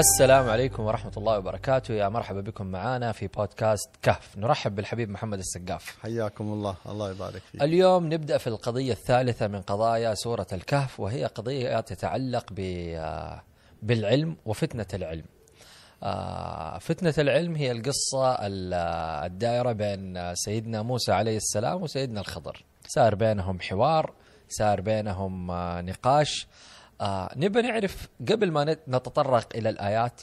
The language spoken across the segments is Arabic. السلام عليكم ورحمة الله وبركاته، يا مرحبا بكم معنا في بودكاست كهف. نرحب بالحبيب محمد السقاف، حياكم الله. الله يبارك فيك. اليوم نبدأ في القضية الثالثة من قضايا سورة الكهف، وهي قضية تتعلق بالعلم وفتنة العلم. فتنة العلم هي القصة الدائرة بين سيدنا موسى عليه السلام وسيدنا الخضر، سار بينهم حوار، سار بينهم نقاش. نبي نعرف قبل ما نتطرق إلى الآيات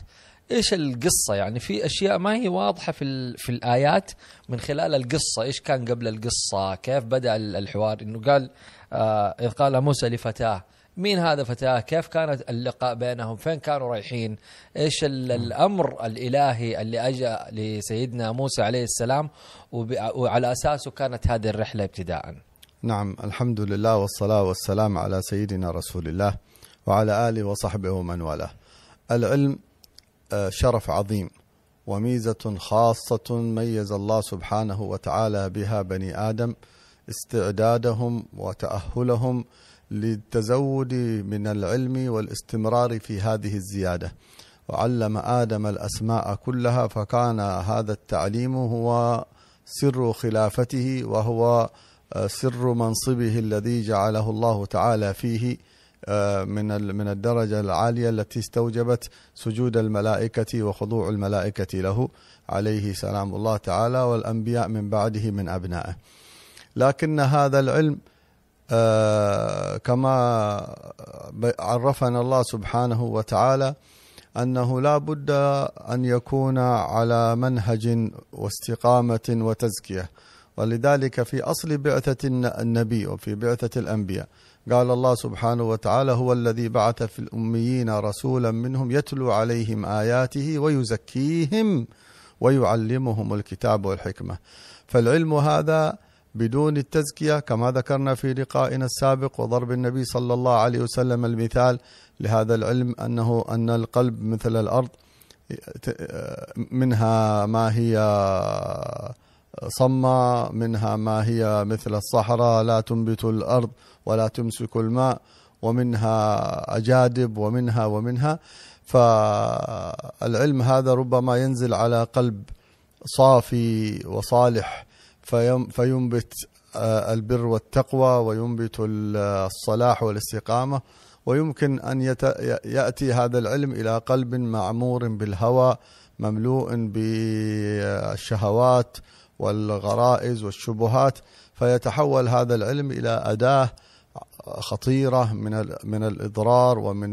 إيش القصة، يعني في أشياء ما هي واضحة في الآيات من خلال القصة. إيش كان قبل القصة؟ كيف بدأ الحوار؟ إنه قال إذ قال موسى لفتاه، مين هذا فتاه؟ كيف كانت اللقاء بينهم؟ فين كانوا رايحين؟ إيش الأمر الإلهي اللي أجى لسيدنا موسى عليه السلام وعلى أساسه كانت هذه الرحلة ابتداء؟ نعم، الحمد لله والصلاة والسلام على سيدنا رسول الله وعلى آله وصحبه ومن والاه. العلم شرف عظيم وميزة خاصة ميز الله سبحانه وتعالى بها بني آدم، استعدادهم وتأهلهم للتزود من العلم والاستمرار في هذه الزيادة. وعلم آدم الأسماء كلها، فكان هذا التعليم هو سر خلافته وهو سر منصبه الذي جعله الله تعالى فيه من الدرجة العالية التي استوجبت سجود الملائكة وخضوع الملائكة له عليه سلام الله تعالى، والأنبياء من بعده من أبنائه. لكن هذا العلم كما عرفنا الله سبحانه وتعالى أنه لا بد أن يكون على منهج واستقامة وتزكية، ولذلك في أصل بعثة النبي وفي بعثة الأنبياء قال الله سبحانه وتعالى: هو الذي بعث في الأميين رسولا منهم يتلو عليهم آياته ويزكيهم ويعلمهم الكتاب والحكمة. فالعلم هذا بدون التزكية، كما ذكرنا في لقائنا السابق وضرب النبي صلى الله عليه وسلم المثال لهذا العلم، أنه أن القلب مثل الأرض، منها ما هي صمّى، منها ما هي مثل الصحراء لا تنبت الأرض ولا تمسك الماء، ومنها أجادب ومنها. فالعلم هذا ربما ينزل على قلب صافي وصالح فينبت البر والتقوى وينبت الصلاح والاستقامة، ويمكن أن يأتي هذا العلم إلى قلب معمور بالهوى، مملوء بالشهوات والغرائز والشبهات، فيتحول هذا العلم إلى أداة خطيرة من الإضرار ومن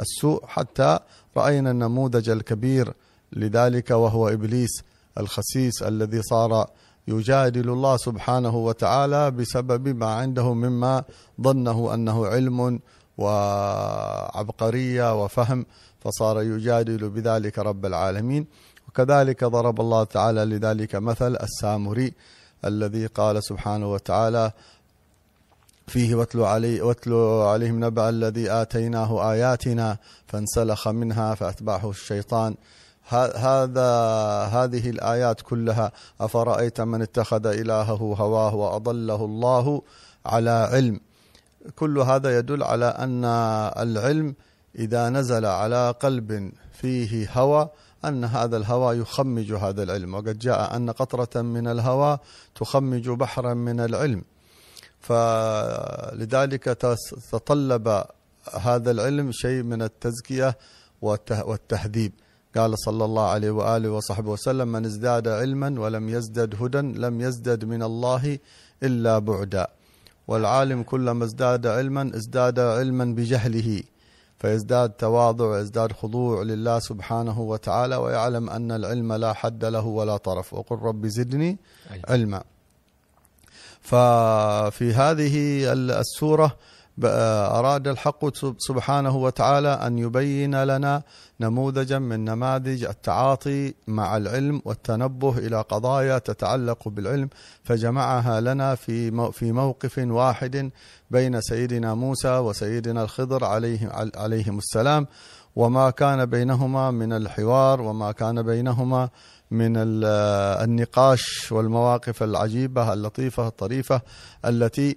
السوء، حتى رأينا النموذج الكبير لذلك وهو إبليس الخسيس الذي صار يجادل الله سبحانه وتعالى بسبب ما عنده مما ظنه أنه علم وعبقرية وفهم، فصار يجادل بذلك رب العالمين. وكذلك ضرب الله تعالى لذلك مثل السامري الذي قال سبحانه وتعالى فيه: واتلو عليهم نبأ الذي آتيناه آياتنا فانسلخ منها فأتبعه الشيطان. هذه الآيات كلها: أفرأيت من اتخذ إلهه هواه وأضله الله على علم. كل هذا يدل على أن العلم إذا نزل على قلب فيه هوى، أن هذا الهوى يخمج هذا العلم، وقد جاء أن قطرة من الهوى تخمج بحرا من العلم. فلذلك تطلب هذا العلم شيء من التزكية والتهذيب. قال صلى الله عليه وآله وصحبه وسلم: من ازداد علما ولم يزدد هدى لم يزدد من الله إلا بعدا. والعالم كلما ازداد علما ازداد علما بجهله، فيزداد تواضع ويزداد خضوع لله سبحانه وتعالى، ويعلم أن العلم لا حد له ولا طرف، وقل رب زدني علما. ففي هذه السورة أراد الحق سبحانه وتعالى أن يبين لنا نموذجا من نماذج التعاطي مع العلم والتنبه إلى قضايا تتعلق بالعلم، فجمعها لنا في موقف واحد بين سيدنا موسى وسيدنا الخضر عليهم السلام، وما كان بينهما من الحوار، وما كان بينهما من النقاش والمواقف العجيبة اللطيفة الطريفة التي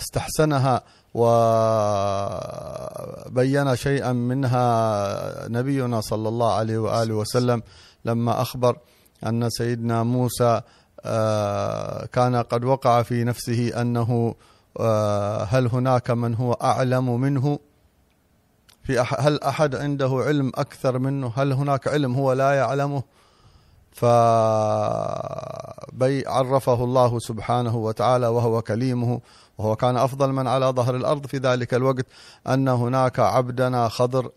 استحسنها وبين شيئا منها نبينا صلى الله عليه وآله وسلم لما أخبر أن سيدنا موسى كان قد وقع في نفسه أنه هل هناك من هو أعلم منه؟ هل أحد عنده علم أكثر منه؟ هل هناك علم هو لا يعلمه؟ فعرفه الله سبحانه وتعالى وهو كليمه، وهو كان أفضل من على ظهر الأرض في ذلك الوقت، أن هناك عبدنا خضر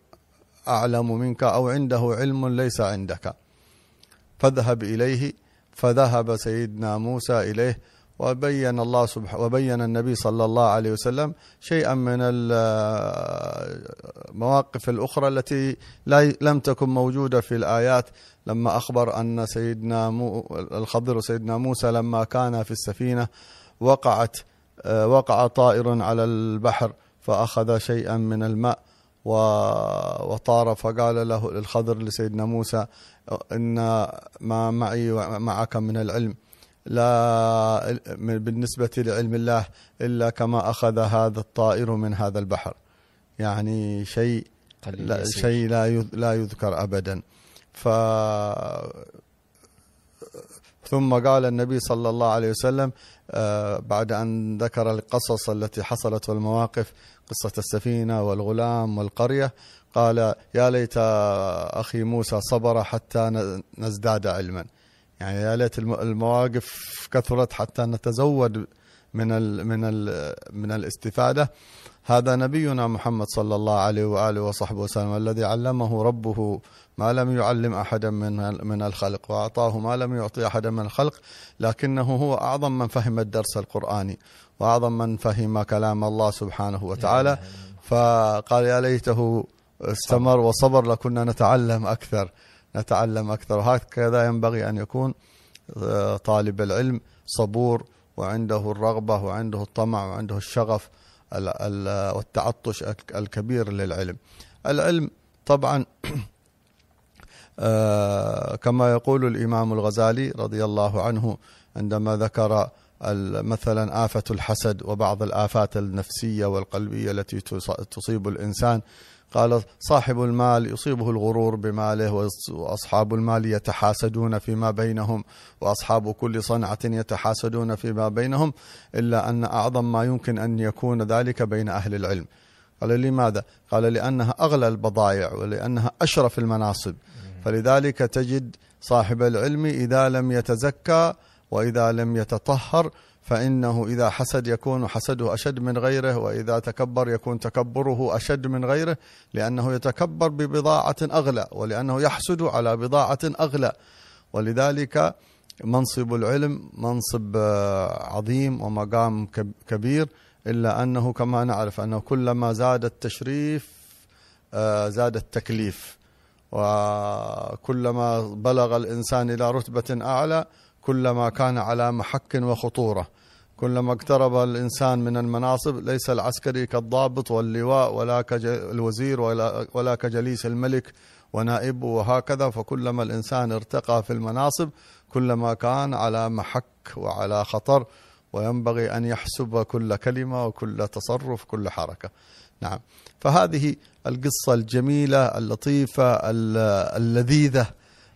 أعلم منك أو عنده علم ليس عندك فاذهب إليه. فذهب سيدنا موسى إليه، وبين الله سبحانه وبين النبي صلى الله عليه وسلم شيئا من المواقف الأخرى التي لم تكن موجودة في الآيات، لما أخبر أن سيدنا الخضر وسيدنا موسى لما كان في السفينة وقع طائر على البحر فأخذ شيئا من الماء وطار، فقال له الخضر لسيدنا موسى إن ما معي ومعك من العلم لا بالنسبة لعلم الله إلا كما أخذ هذا الطائر من هذا البحر، يعني شيء لا يذكر أبدا. ثم قال النبي صلى الله عليه وسلم بعد أن ذكر القصص التي حصلت والمواقف، قصة السفينة والغلام والقرية، قال يا ليت أخي موسى صبر حتى نزداد علما، يعني يا ليت المواقف كثرت حتى نتزود من الاستفادة. هذا نبينا محمد صلى الله عليه وآله وصحبه وسلم الذي علمه ربه ما لم يعلم أحدا من الخلق، وأعطاه ما لم يعطي أحدا من الخلق، لكنه هو أعظم من فهم الدرس القرآني وأعظم من فهم كلام الله سبحانه وتعالى. فقال يا ليته استمر وصبر لكنا نتعلم أكثر. وهكذا ينبغي أن يكون طالب العلم صبور، وعنده الرغبة وعنده الطمع وعنده الشغف والتعطش الكبير للعلم. العلم طبعا كما يقول الإمام الغزالي رضي الله عنه عندما ذكر مثلا آفة الحسد وبعض الآفات النفسية والقلبية التي تصيب الإنسان، قال صاحب المال يصيبه الغرور بماله، وأصحاب المال يتحاسدون فيما بينهم، وأصحاب كل صنعة يتحاسدون فيما بينهم، إلا أن أعظم ما يمكن أن يكون ذلك بين أهل العلم. قال لماذا؟ قال لأنها أغلى البضائع ولأنها أشرف المناصب، فلذلك تجد صاحب العلم إذا لم يتزكى وإذا لم يتطهر فإنه إذا حسد يكون حسده أشد من غيره، وإذا تكبر يكون تكبره أشد من غيره، لأنه يتكبر ببضاعة أغلى ولأنه يحسد على بضاعة أغلى. ولذلك منصب العلم منصب عظيم ومقام كبير، إلا أنه كما نعرف أنه كلما زاد التشريف زاد التكليف، وكلما بلغ الإنسان إلى رتبة أعلى كلما كان على محك وخطورة، كلما اقترب الإنسان من المناصب. ليس العسكري كالضابط واللواء ولا كالوزير ولا كجليس الملك ونائبه وهكذا، فكلما الإنسان ارتقى في المناصب كلما كان على محك وعلى خطر، وينبغي أن يحسب كل كلمة وكل تصرف كل حركة. نعم، فهذه القصة الجميلة اللطيفة اللذيذة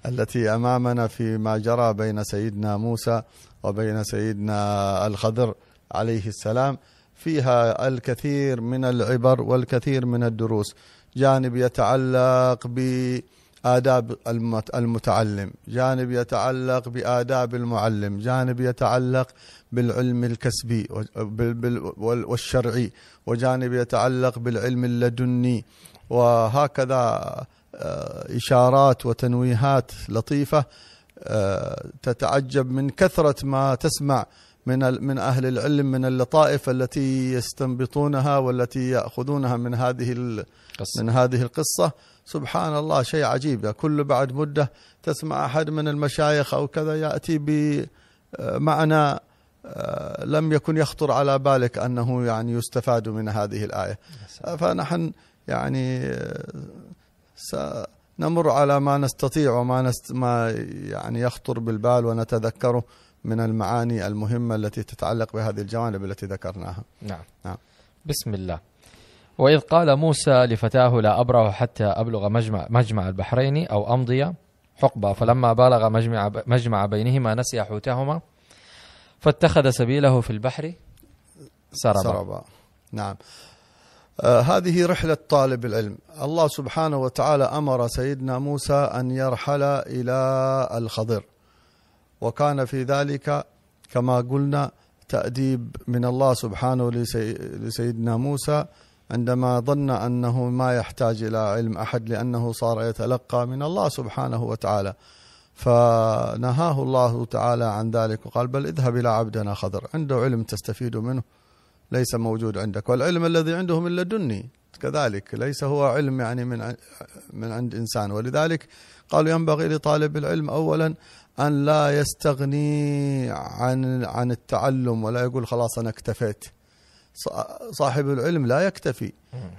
التي أمامنا فيما جرى بين سيدنا موسى وبين سيدنا الخضر عليه السلام فيها الكثير من العبر والكثير من الدروس، جانب يتعلق بآداب المتعلم، جانب يتعلق بآداب المعلم، جانب يتعلق بالعلم الكسبي والشرعي، وجانب يتعلق بالعلم اللدني، وهكذا إشارات وتنويهات لطيفة تتعجب من كثرة ما تسمع من أهل العلم من اللطائف التي يستنبطونها والتي يأخذونها من هذه القصة. سبحان الله، شيء عجيب. كل بعد مدة تسمع أحد من المشايخ أو كذا يأتي بمعنى لم يكن يخطر على بالك أنه يعني يستفاد من هذه الآية. فنحن يعني نمر على ما نستطيع وما ما يعني يخطر بالبال ونتذكره من المعاني المهمة التي تتعلق بهذه الجوانب التي ذكرناها. نعم. بسم الله. وإذ قال موسى لفتاه لا أبرح حتى أبلغ مجمع البحرين أو أمضي حقبة، فلما بالغ مجمع بينهما نسي حوتهما فاتخذ سبيله في البحر سربا. نعم. هذه رحلة طالب العلم. الله سبحانه وتعالى أمر سيدنا موسى أن يرحل إلى الخضر، وكان في ذلك كما قلنا تأديب من الله سبحانه لسيدنا موسى عندما ظن أنه ما يحتاج إلى علم أحد، لأنه صار يتلقى من الله سبحانه وتعالى، فنهاه الله تعالى عن ذلك وقال بل اذهب إلى عبدنا خضر، عنده علم تستفيد منه ليس موجود عندك، والعلم الذي عنده من لدني كذلك ليس هو علم يعني من عند إنسان. ولذلك قالوا ينبغي لطالب العلم أولا أن لا يستغني عن التعلم ولا يقول خلاص أنا اكتفيت. صاحب العلم لا يكتفي،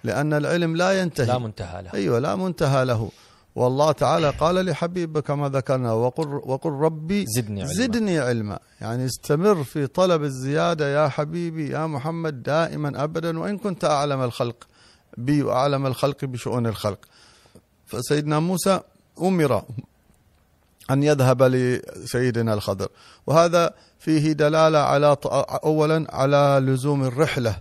لأن العلم لا ينتهي، لا منتهى له. أيوة، لا منتهى له. والله تعالى قال لحبيبه كما ذكرنا وقل ربي زدني علما، يعني استمر في طلب الزيادة يا حبيبي يا محمد دائما أبدا، وإن كنت أعلم الخلق بي وأعلم الخلق بشؤون الخلق. فسيدنا موسى أمر أن يذهب لسيدنا الخضر، وهذا فيه دلالة على أولا على لزوم الرحلة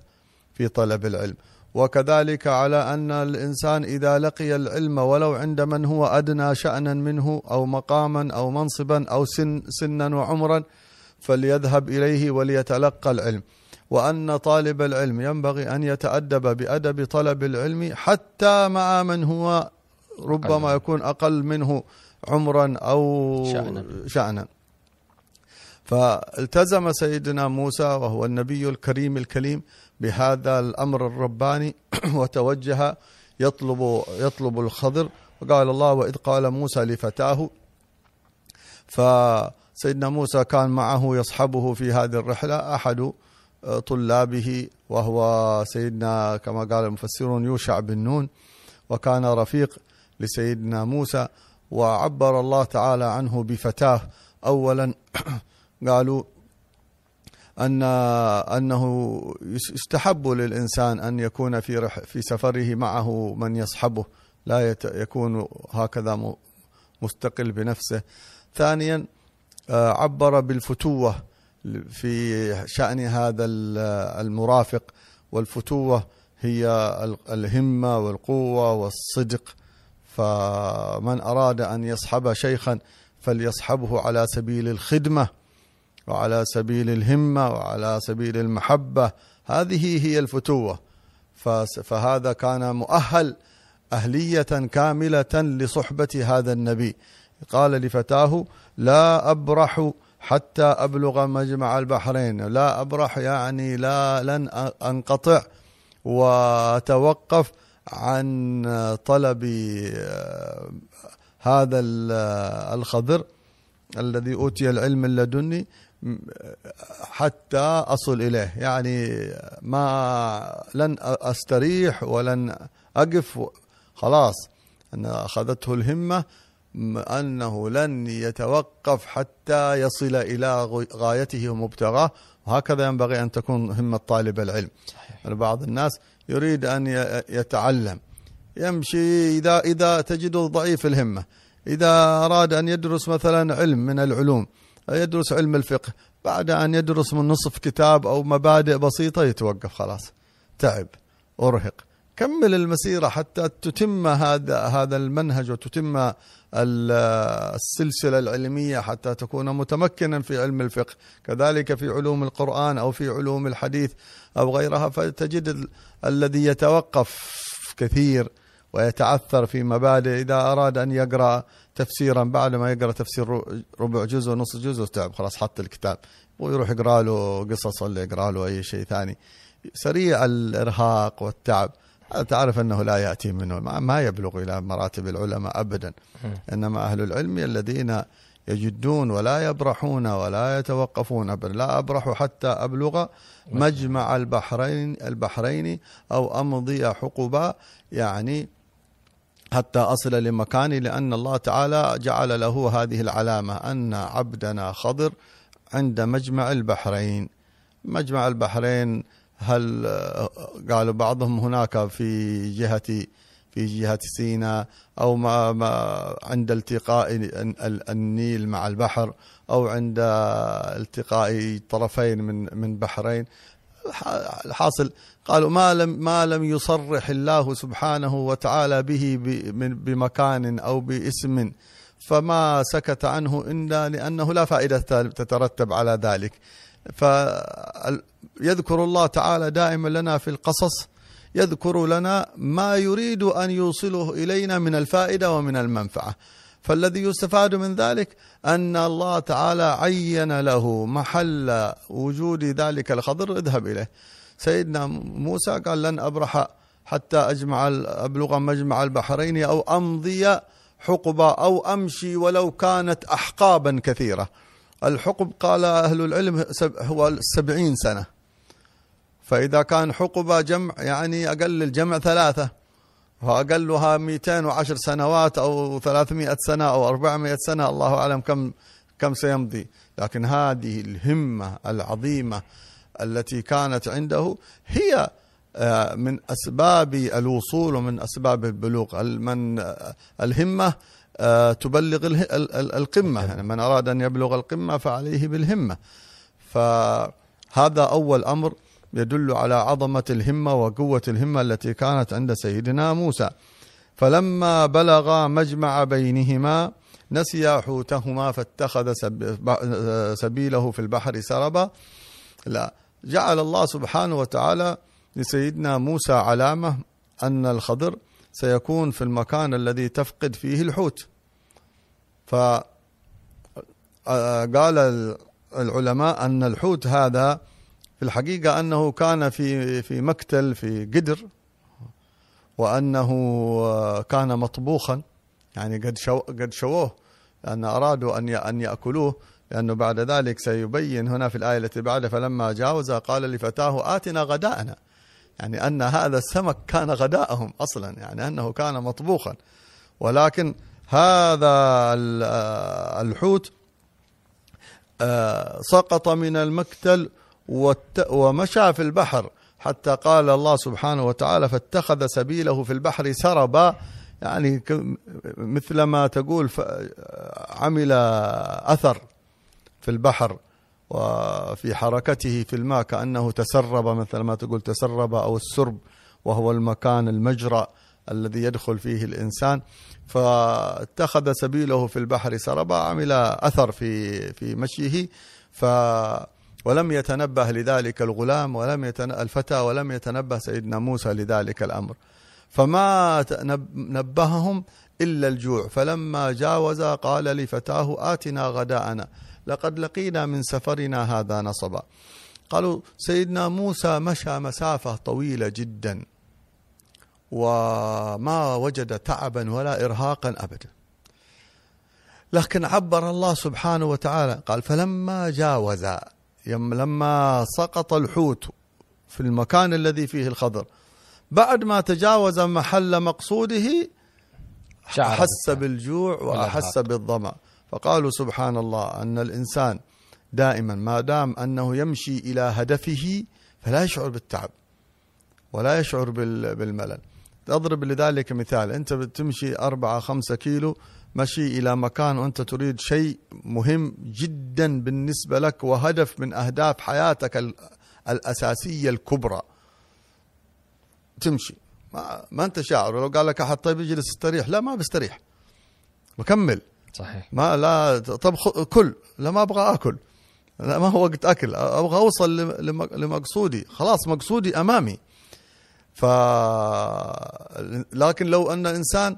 في طلب العلم، وكذلك على أن الإنسان إذا لقي العلم ولو عند من هو أدنى شأنا منه أو مقاما أو منصبا أو سنا وعمرا فليذهب إليه وليتلقى العلم، وأن طالب العلم ينبغي أن يتأدب بأدب طلب العلم حتى مع من هو ربما يكون أقل منه عمرا أو شأنا. فالتزم سيدنا موسى وهو النبي الكريم الكليم بهذا الأمر الرباني وتوجه يطلب الخضر. وقال الله وإذ قال موسى لفتاه، فسيدنا موسى كان معه يصحبه في هذه الرحلة أحد طلابه وهو سيدنا كما قال المفسرون يوشع بن نون، وكان رفيق لسيدنا موسى، وعبر الله تعالى عنه بفتاه. أولا قالوا أنه يستحب للإنسان أن يكون في سفره معه من يصحبه، لا يكون هكذا مستقل بنفسه. ثانيا عبر بالفتوة في شأن هذا المرافق، والفتوة هي الهمة والقوة والصدق، فمن أراد أن يصحب شيخا فليصحبه على سبيل الخدمة وعلى سبيل الهمة وعلى سبيل المحبة، هذه هي الفتوة. فهذا كان مؤهل أهلية كاملة لصحبة هذا النبي. قال لفتاه لا أبرح حتى أبلغ مجمع البحرين، لا أبرح يعني لن أنقطع وأتوقف عن طلب هذا الخضر الذي أوتي العلم لدني حتى أصل إليه، يعني ما لن أستريح ولن أقف، خلاص أنا أخذته الهمة أنه لن يتوقف حتى يصل إلى غايته ومبتغاه. وهكذا ينبغي أن تكون همة طالب العلم. بعض الناس يريد أن يتعلم يمشي، إذا تجده ضعيف الهمة، إذا أراد أن يدرس مثلا علم من العلوم، يدرس علم الفقه، بعد أن يدرس من نصف كتاب أو مبادئ بسيطة يتوقف، خلاص تعب أرهق، كمل المسيرة حتى تتم هذا المنهج وتتم السلسلة العلمية حتى تكون متمكنا في علم الفقه، كذلك في علوم القرآن أو في علوم الحديث أو غيرها. فتجد الذي يتوقف كثير ويتعثر في مبادئ، إذا أراد أن يقرأ تفسيرا بعد ما يقرأ تفسير ربع جزء ونص جزء تعب، خلاص حط الكتاب ويروح يقرأ له قصص ولا يقرأ له أي شيء ثاني، سريع الإرهاق والتعب. تعرف أنه لا يأتي منه، ما يبلغ إلى مراتب العلماء أبدا. إنما أهل العلم الذين يجدون ولا يبرحون ولا يتوقفون أبدا. لا أبرح حتى أبلغ مجمع البحرين أو أمضي حقبا، يعني حتى أصل لمكاني، لأن الله تعالى جعل له هذه العلامة أن عبدنا خضر عند مجمع البحرين. مجمع البحرين هل قالوا بعضهم هناك في جهة سيناء، أو ما عند التقاء النيل مع البحر، أو عند التقاء طرفين من بحرين. الحاصل قالوا ما لم يصرح الله سبحانه وتعالى به بمكان أو باسم، فما سكت عنه إلا لأنه لا فائدة تترتب على ذلك. فيذكر الله تعالى دائما لنا في القصص، يذكر لنا ما يريد أن يوصله إلينا من الفائدة ومن المنفعة. فالذي يستفاد من ذلك أن الله تعالى عين له محل وجود ذلك الخضر، اذهب إليه. سيدنا موسى قال لن أبرح حتى أبلغ مجمع البحرين أو أمضي حقبة، أو أمشي ولو كانت أحقابا كثيرة. الحقب قال أهل العلم هو 70 سنة، فإذا كان حقبة جمع يعني أقل الجمع 3، فأقلها 210 سنوات أو 300 سنة أو 400 سنة، الله أعلم كم سيمضي. لكن هذه الهمة العظيمة التي كانت عنده هي من أسباب الوصول ومن أسباب البلوغ. الهمة تبلغ القمة، يعني من أراد أن يبلغ القمة فعليه بالهمة. فهذا أول أمر يدل على عظمة الهمة وقوة الهمة التي كانت عند سيدنا موسى. فلما بلغ مجمع بينهما نسيا حوتهما فاتخذ سبيله في البحر سربا. لا، جعل الله سبحانه وتعالى لسيدنا موسى علامة أن الخضر سيكون في المكان الذي تفقد فيه الحوت. فقال العلماء أن الحوت هذا في الحقيقة أنه كان في مكتل في قدر، وأنه كان مطبوخا، يعني قد شووه، لأن أرادوا أن يأكلوه، لأنه بعد ذلك سيبين هنا في الآية التي بعدها فلما جاوزها قال لفتاه آتنا غداءنا، يعني أن هذا السمك كان غداءهم أصلا، يعني أنه كان مطبوخا. ولكن هذا الحوت سقط من المكتل ومشى في البحر، حتى قال الله سبحانه وتعالى فاتخذ سبيله في البحر سربا، يعني مثلما تقول عمل أثر في البحر وفي حركته في الماء، كأنه تسرب، مثلما تقول تسرب أو السرب، وهو المكان المجرى الذي يدخل فيه الإنسان. فاتخذ سبيله في البحر سربا، عمل أثر في مشيه. ولم يتنبه لذلك الغلام، الفتى، ولم يتنبه سيدنا موسى لذلك الأمر، فما نبههم إلا الجوع. فلما جاوز قال لفتاه آتنا غداءنا لقد لقينا من سفرنا هذا نصبا. قالوا سيدنا موسى مشى مسافة طويلة جدا وما وجد تعبا ولا إرهاقا أبدا، لكن عبر الله سبحانه وتعالى قال فلما جاوز، لما سقط الحوت في المكان الذي فيه الخضر، بعد ما تجاوز محل مقصوده أحس بالجوع وأحس بالظمأ. فقالوا سبحان الله أن الإنسان دائما ما دام أنه يمشي إلى هدفه فلا يشعر بالتعب ولا يشعر بالملل. أضرب لذلك مثال، أنت بتمشي 4-5 كيلو مشي إلى مكان وأنت تريد شيء مهم جدا بالنسبة لك وهدف من أهداف حياتك الأساسية الكبرى، تمشي ما أنت شاعر. ولو قال لك أحد طيب اجلس استريح، لا ما بستريح، بكمل. صحيح. ما لا طب كل، لا ما أبغى أكل، لا ما هو وقت أكل، أبغى أوصل لمقصودي، خلاص مقصودي أمامي. لكن لو أن إنسان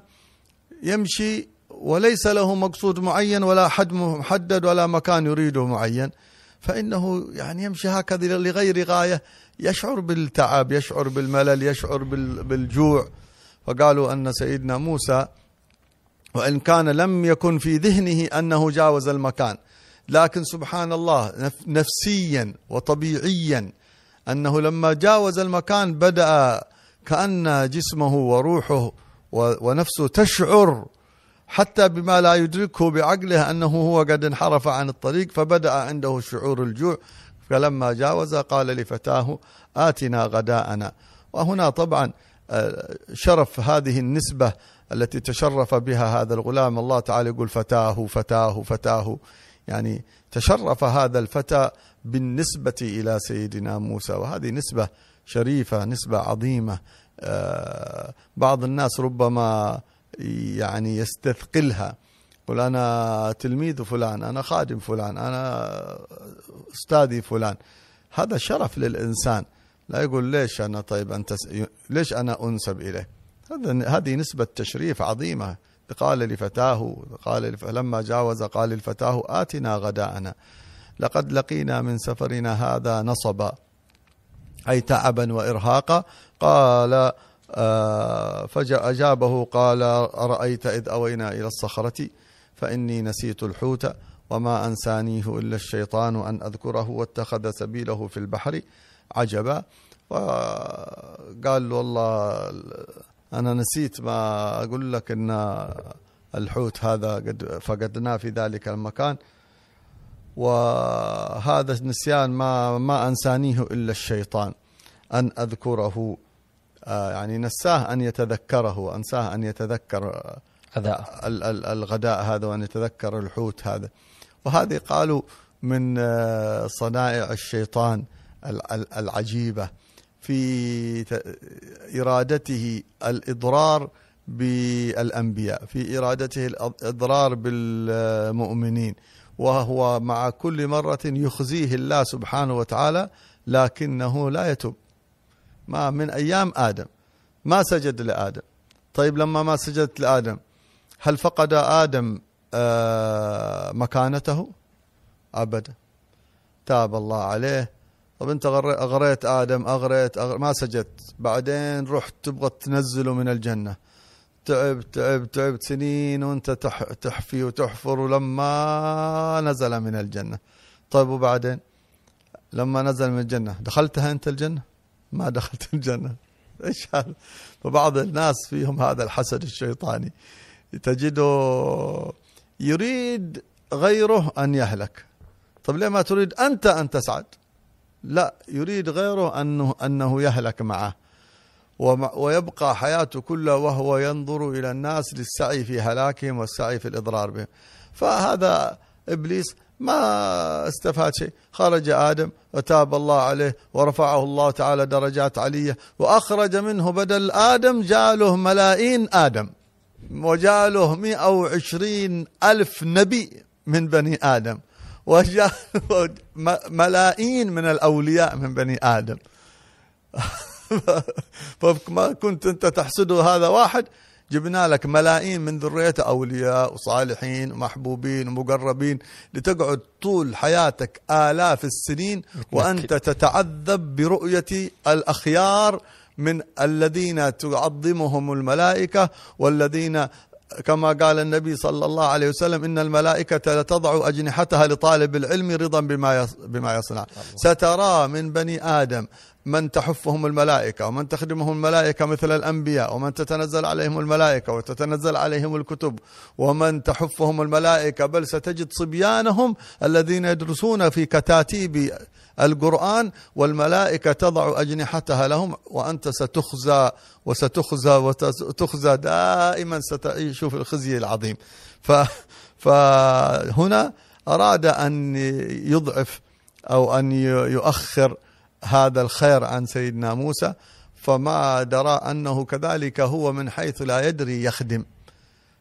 يمشي وليس له مقصود معين ولا حد محدد ولا مكان يريده معين، فإنه يعني يمشي هكذا لغير غاية، يشعر بالتعب، يشعر بالملل، يشعر بالجوع. فقالوا أن سيدنا موسى وإن كان لم يكن في ذهنه أنه جاوز المكان، لكن سبحان الله نفسيا وطبيعيا أنه لما جاوز المكان بدأ كأن جسمه وروحه ونفسه تشعر حتى بما لا يدركه بعقله أنه هو قد انحرف عن الطريق، فبدأ عنده شعور الجوع، فلما جاوز قال لفتاه آتنا غداءنا. وهنا طبعا شرف هذه النسبة التي تشرف بها هذا الغلام، الله تعالى يقول فتاه فتاه فتاه، يعني تشرف هذا الفتى بالنسبة إلى سيدنا موسى، وهذه نسبة شريفة، نسبة عظيمة. بعض الناس ربما يعني يستثقلها، يقول أنا تلميذ فلان، أنا خادم فلان، أنا أستاذي فلان. هذا شرف للإنسان، لا يقول ليش أنا طيب أنت ليش أنا أنسب إليه. هذه نسبة تشريف عظيمة. قال لفتاه لما جاوز قال لفتاه آتنا غداءنا لقد لقينا من سفرنا هذا نصبا أي تعبا وإرهاقا. قال فأجابه قال أرأيت إذ أوينا إلى الصخرة فإني نسيت الحوت وما أنسانيه إلا الشيطان أن أذكره واتخذ سبيله في البحر عجبا. وقال والله أنا نسيت ما أقول لك أن الحوت هذا قد فقدناه في ذلك المكان، وهذا النسيان ما أنسانيه إلا الشيطان أن أذكره، يعني نساه أن يتذكره، أنساه أن يتذكر الغداء هذا وأن يتذكر الحوت هذا. وهذه قالوا من صنائع الشيطان العجيبة في إرادته الإضرار بالأنبياء، في إرادته الإضرار بالمؤمنين، وهو مع كل مرة يخزيه الله سبحانه وتعالى لكنه لا يتوب. ما من أيام آدم ما سجد لآدم، طيب لما ما سجدت لآدم هل فقد آدم مكانته؟ أبدا، تاب الله عليه. طب أنت أغريت آدم، أغريت ما سجدت، بعدين رحت تبغى تنزله من الجنة، تعبت سنين وأنت تحفي وتحفر، ولما نزل من الجنة، طيب وبعدين لما نزل من الجنة دخلتها أنت الجنة؟ ما دخلت الجنة. إيش هذا؟ فبعض الناس فيهم هذا الحسد الشيطاني، تجده يريد غيره أن يهلك. طب ليه ما تريد أنت أن تسعد؟ لا، يريد غيره أنه يهلك معه، ويبقى حياته كلها وهو ينظر إلى الناس للسعي في هلاكهم والسعي في الإضرار بهم. فهذا إبليس ما استفاد شيء، خرج آدم وتاب الله عليه ورفعه الله تعالى درجات علية، وأخرج منه بدل آدم جاله ملايين آدم، وجاله 120,000 نبي من بني آدم، وجاله ملايين من الأولياء من بني آدم. فما كنت أنت تحسده هذا واحد، جبنا لك ملايين من ذريته أولياء وصالحين ومحبوبين ومقربين، لتقعد طول حياتك آلاف السنين وأنت تتعذب برؤية الأخيار من الذين تعظمهم الملائكة، والذين كما قال النبي صلى الله عليه وسلم إن الملائكة لتضع أجنحتها لطالب العلم رضا بما يصنع. سترى من بني آدم من تحفهم الملائكة، ومن تخدمهم الملائكة مثل الأنبياء، ومن تتنزل عليهم الملائكة وتتنزل عليهم الكتب، ومن تحفهم الملائكة، بل ستجد صبيانهم الذين يدرسون في كتاتيب القرآن والملائكة تضع أجنحتها لهم، وأنت ستخزى وستخزى وتخزى دائما، ستعيش في الخزي العظيم. فهنا أراد أن يضعف أو أن يؤخر هذا الخير عن سيدنا موسى، فما درى أنه كذلك هو من حيث لا يدري يخدم،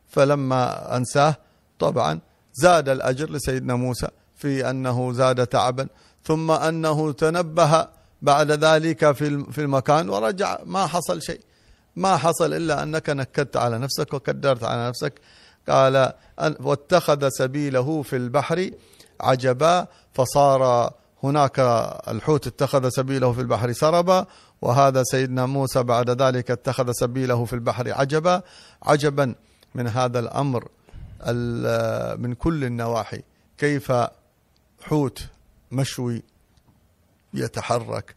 فلما أنساه طبعا زاد الأجر لسيدنا موسى في أنه زاد تعبا، ثم أنه تنبه بعد ذلك في المكان ورجع، ما حصل شيء، ما حصل إلا أنك نكدت على نفسك وكدرت على نفسك. قال واتخذ سبيله في البحر عجبا، فصار هناك الحوت اتخذ سبيله في البحر سربا، وهذا سيدنا موسى بعد ذلك اتخذ سبيله في البحر عجبا. عجبا من هذا الأمر من كل النواحي، كيف حوت مشوي يتحرك،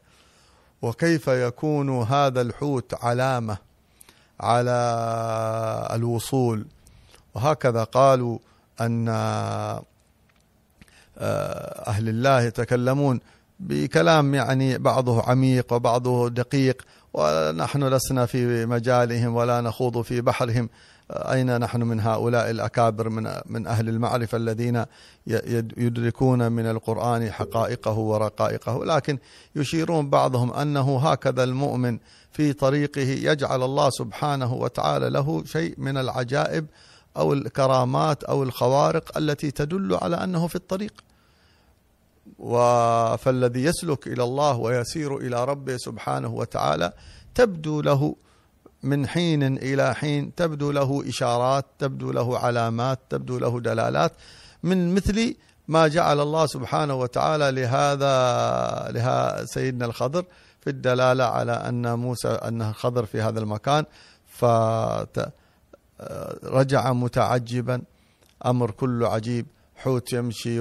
وكيف يكون هذا الحوت علامة على الوصول. وهكذا قالوا أن أهل الله يتكلمون بكلام يعني بعضه عميق وبعضه دقيق، ونحن لسنا في مجالهم ولا نخوض في بحرهم. أين نحن من هؤلاء الأكابر من أهل المعرفة الذين يدركون من القرآن حقائقه ورقائقه؟ لكن يشيرون بعضهم أنه هكذا المؤمن في طريقه يجعل الله سبحانه وتعالى له شيء من العجائب أو الكرامات أو الخوارق التي تدل على أنه في الطريق. فالذي يسلك إلى الله ويسير إلى ربه سبحانه وتعالى تبدو له من حين إلى حين، تبدو له إشارات، تبدو له علامات، تبدو له دلالات، من مثل ما جعل الله سبحانه وتعالى لهذا سيدنا الخضر في الدلالة على أن موسى أنه خضر في هذا المكان، فرجع متعجبا. أمر كله عجيب، حوت يمشي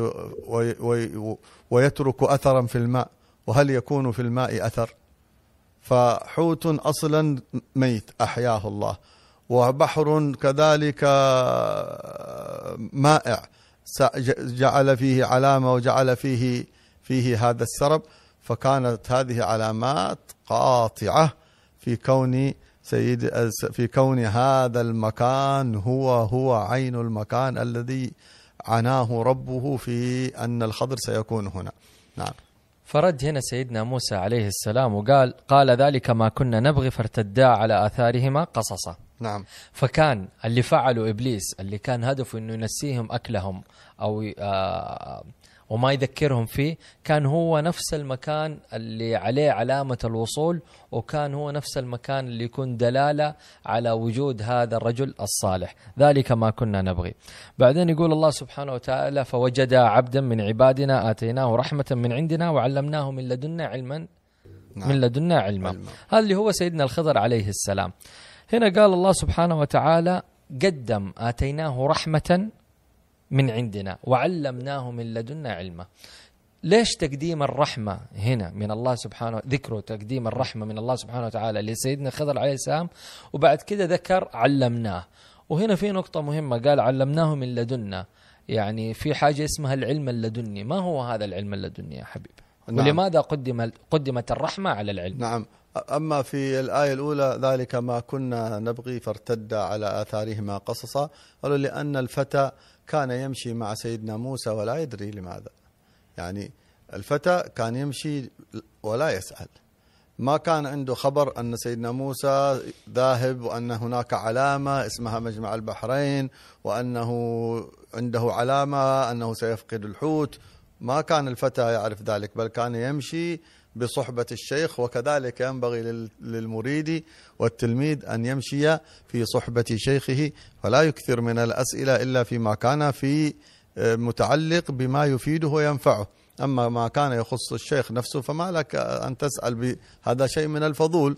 ويترك أثرا في الماء، وهل يكون في الماء أثر؟ فحوت أصلا ميت أحياه الله، وبحر كذلك مائع جعل فيه علامة وجعل فيه هذا السرب. فكانت هذه علامات قاطعة في كون هذا المكان هو عين المكان الذي عناه ربه في أن الخضر سيكون هنا. نعم. فرد هنا سيدنا موسى عليه السلام وقال: قال ذلك ما كنا نبغي فارتدا على آثارهما قصصا. نعم. فكان اللي فعله إبليس اللي كان هدفه أنه ينسيهم أكلهم أو وما يذكرهم فيه، كان هو نفس المكان اللي عليه علامة الوصول، وكان هو نفس المكان اللي يكون دلالة على وجود هذا الرجل الصالح. ذلك ما كنا نبغي. بعدين يقول الله سبحانه وتعالى: فوجد عبدا من عبادنا آتيناه رحمة من عندنا وعلمناه من لدنا علما. نعم. من لدنا علما. هذا اللي هو سيدنا الخضر عليه السلام. هنا قال الله سبحانه وتعالى: قدم آتيناه رحمة من عندنا وعلمناه من لدنا علما. ليش تقديم الرحمة هنا من الله سبحانه، ذكره تقديم الرحمة من الله سبحانه وتعالى لسيدنا خضر عليه السلام، وبعد كده ذكر علمناه؟ وهنا في نقطة مهمة، قال علمناه من لدنا، يعني في حاجة اسمها العلم اللدني. ما هو هذا العلم اللدني يا حبيب؟ نعم. ولماذا قدمت الرحمة على العلم؟ نعم. أما في الآية الأولى ذلك ما كنا نبغي فارتد على آثارهما قصصا، قالوا لأن الفتى كان يمشي مع سيدنا موسى ولا يدري لماذا. يعني الفتى كان يمشي ولا يسأل، ما كان عنده خبر أن سيدنا موسى ذاهب وأن هناك علامة اسمها مجمع البحرين وأنه عنده علامة أنه سيفقد الحوت. ما كان الفتى يعرف ذلك، بل كان يمشي بصحبة الشيخ، وكذلك ينبغي للمريد والتلميذ أن يمشي في صحبة شيخه، فلا يكثر من الأسئلة إلا فيما كان في متعلق بما يفيده وينفعه. أما ما كان يخص الشيخ نفسه فما لك أن تسأل، بهذا شيء من الفضول.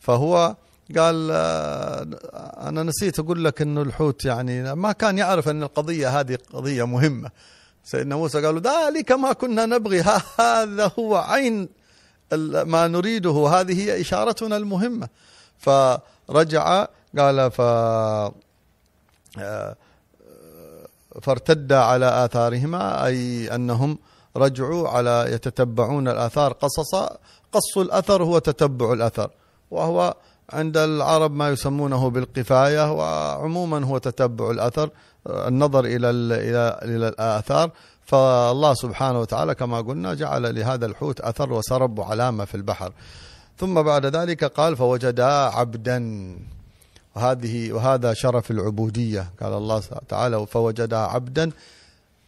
فهو قال أنا نسيت أقول لك أنه الحوت، يعني ما كان يعرف أن القضية هذه قضية مهمة. سيدنا موسى قالوا ذلك ما كنا نبغي، هذا هو عين ما نريده، هذه هي إشارتنا المهمة. فرجع قال فارتد على آثارهما، أي أنهم رجعوا على يتتبعون الآثار قصصا. قص الأثر هو تتبع الأثر، وهو عند العرب ما يسمونه بالقفاية، وعموما هو تتبع الأثر، النظر إلى الآثار. فالله سبحانه وتعالى كما قلنا جعل لهذا الحوت أثر وسرب وعلامة في البحر. ثم بعد ذلك قال فوجدا عبدا، وهذا شرف العبودية. قال الله تعالى فوجدا عبدا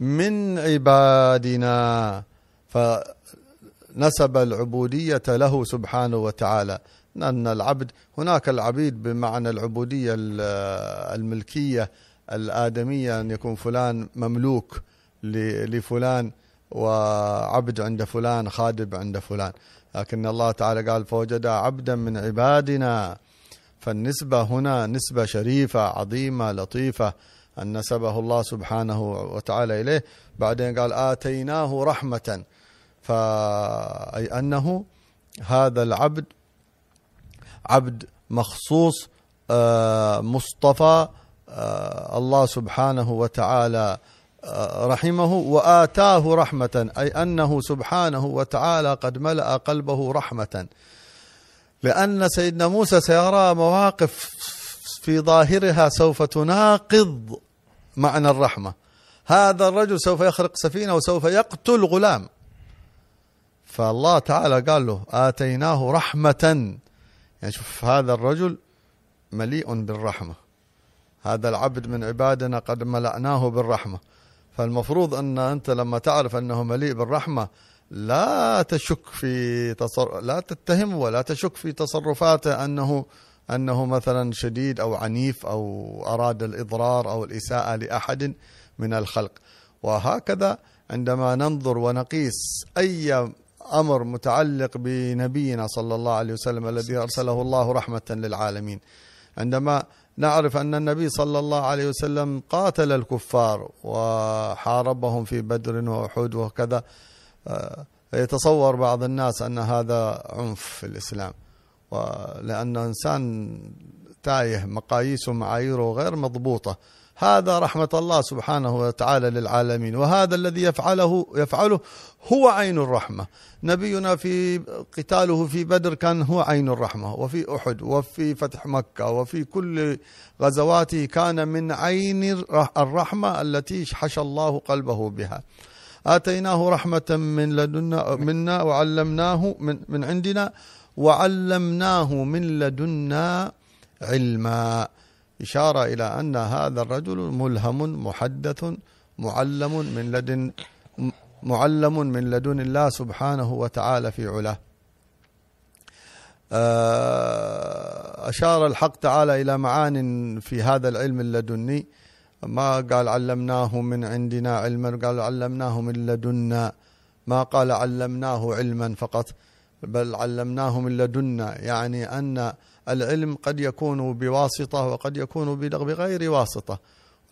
من عبادنا، فنسب العبودية له سبحانه وتعالى. أن العبد، هناك العبيد بمعنى العبودية الملكية الآدمية، أن يكون فلان مملوك لفلان، وعبد عند فلان، خادم عند فلان. لكن الله تعالى قال فوجد عبدا من عبادنا، فالنسبة هنا نسبة شريفة عظيمة لطيفة أن نسبه الله سبحانه وتعالى إليه. بعدين قال آتيناه رحمة، فأي أنه هذا العبد عبد مخصوص مصطفى الله سبحانه وتعالى رحمه وآتاه رحمة، أي أنه سبحانه وتعالى قد ملأ قلبه رحمة، لأن سيدنا موسى سيرى مواقف في ظاهرها سوف تناقض معنى الرحمة. هذا الرجل سوف يخرق سفينة وسوف يقتل غلام، فالله تعالى قال له آتيناه رحمة. يعني شوف، هذا الرجل مليء بالرحمة، هذا العبد من عبادنا قد ملأناه بالرحمة، فالمفروض أن أنت لما تعرف أنه مليء بالرحمة لا تشك في لا تتهم ولا تشك في تصرفاته أنه مثلا شديد أو عنيف أو أراد الإضرار أو الإساءة لأحد من الخلق. وهكذا عندما ننظر ونقيس أي أمر متعلق بنبينا صلى الله عليه وسلم الذي أرسله الله رحمة للعالمين، عندما نعرف أن النبي صلى الله عليه وسلم قاتل الكفار وحاربهم في بدر وأحد وكذا، يتصور بعض الناس أن هذا عنف في الإسلام، ولأن إنسان تايه مقاييسه ومعاييره غير مضبوطة. هذا رحمة الله سبحانه وتعالى للعالمين، وهذا الذي يفعله هو عين الرحمة. نبينا في قتاله في بدر كان هو عين الرحمة، وفي أحد وفي فتح مكة وفي كل غزواته كان من عين الرحمة التي حشى الله قلبه بها. آتيناه رحمة من لدنا منا وعلمناه من عندنا وعلمناه من لدنا علما، إشارة إلى أن هذا الرجل ملهم محدث معلم من لدن الله سبحانه وتعالى في علاه. أشار الحق تعالى إلى معان في هذا العلم اللدني، ما قال علمناه من عندنا علما، قال علمناه من لدنا، ما قال علمناه علما فقط، بل علمناه من لدنا، يعني أن العلم قد يكون بواسطة وقد يكون بغير واسطة.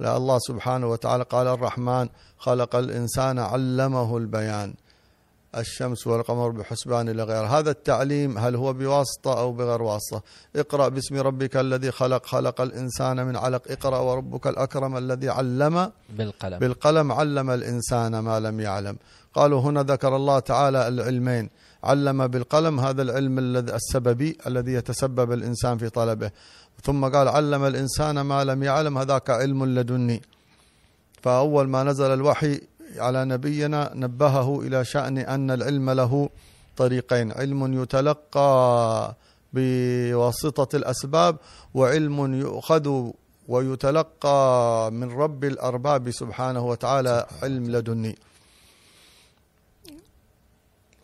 لا، الله سبحانه وتعالى قال الرحمن خلق الإنسان علمه البيان، الشمس والقمر بحسبان إلى غير. هذا التعليم هل هو بواسطة أو بغير واسطة؟ اقرأ باسم ربك الذي خلق الإنسان من علق، اقرأ وربك الأكرم الذي علم بالقلم علم الإنسان ما لم يعلم. قالوا هنا ذكر الله تعالى العلمين، علم بالقلم هذا العلم السببي الذي يتسبب الإنسان في طلبه، ثم قال علم الإنسان ما لم يعلم، هذاك علم لدني. فأول ما نزل الوحي على نبينا نبهه إلى شأن أن العلم له طريقين، علم يتلقى بواسطة الأسباب، وعلم يؤخذ ويتلقى من رب الأرباب سبحانه وتعالى، علم لدني.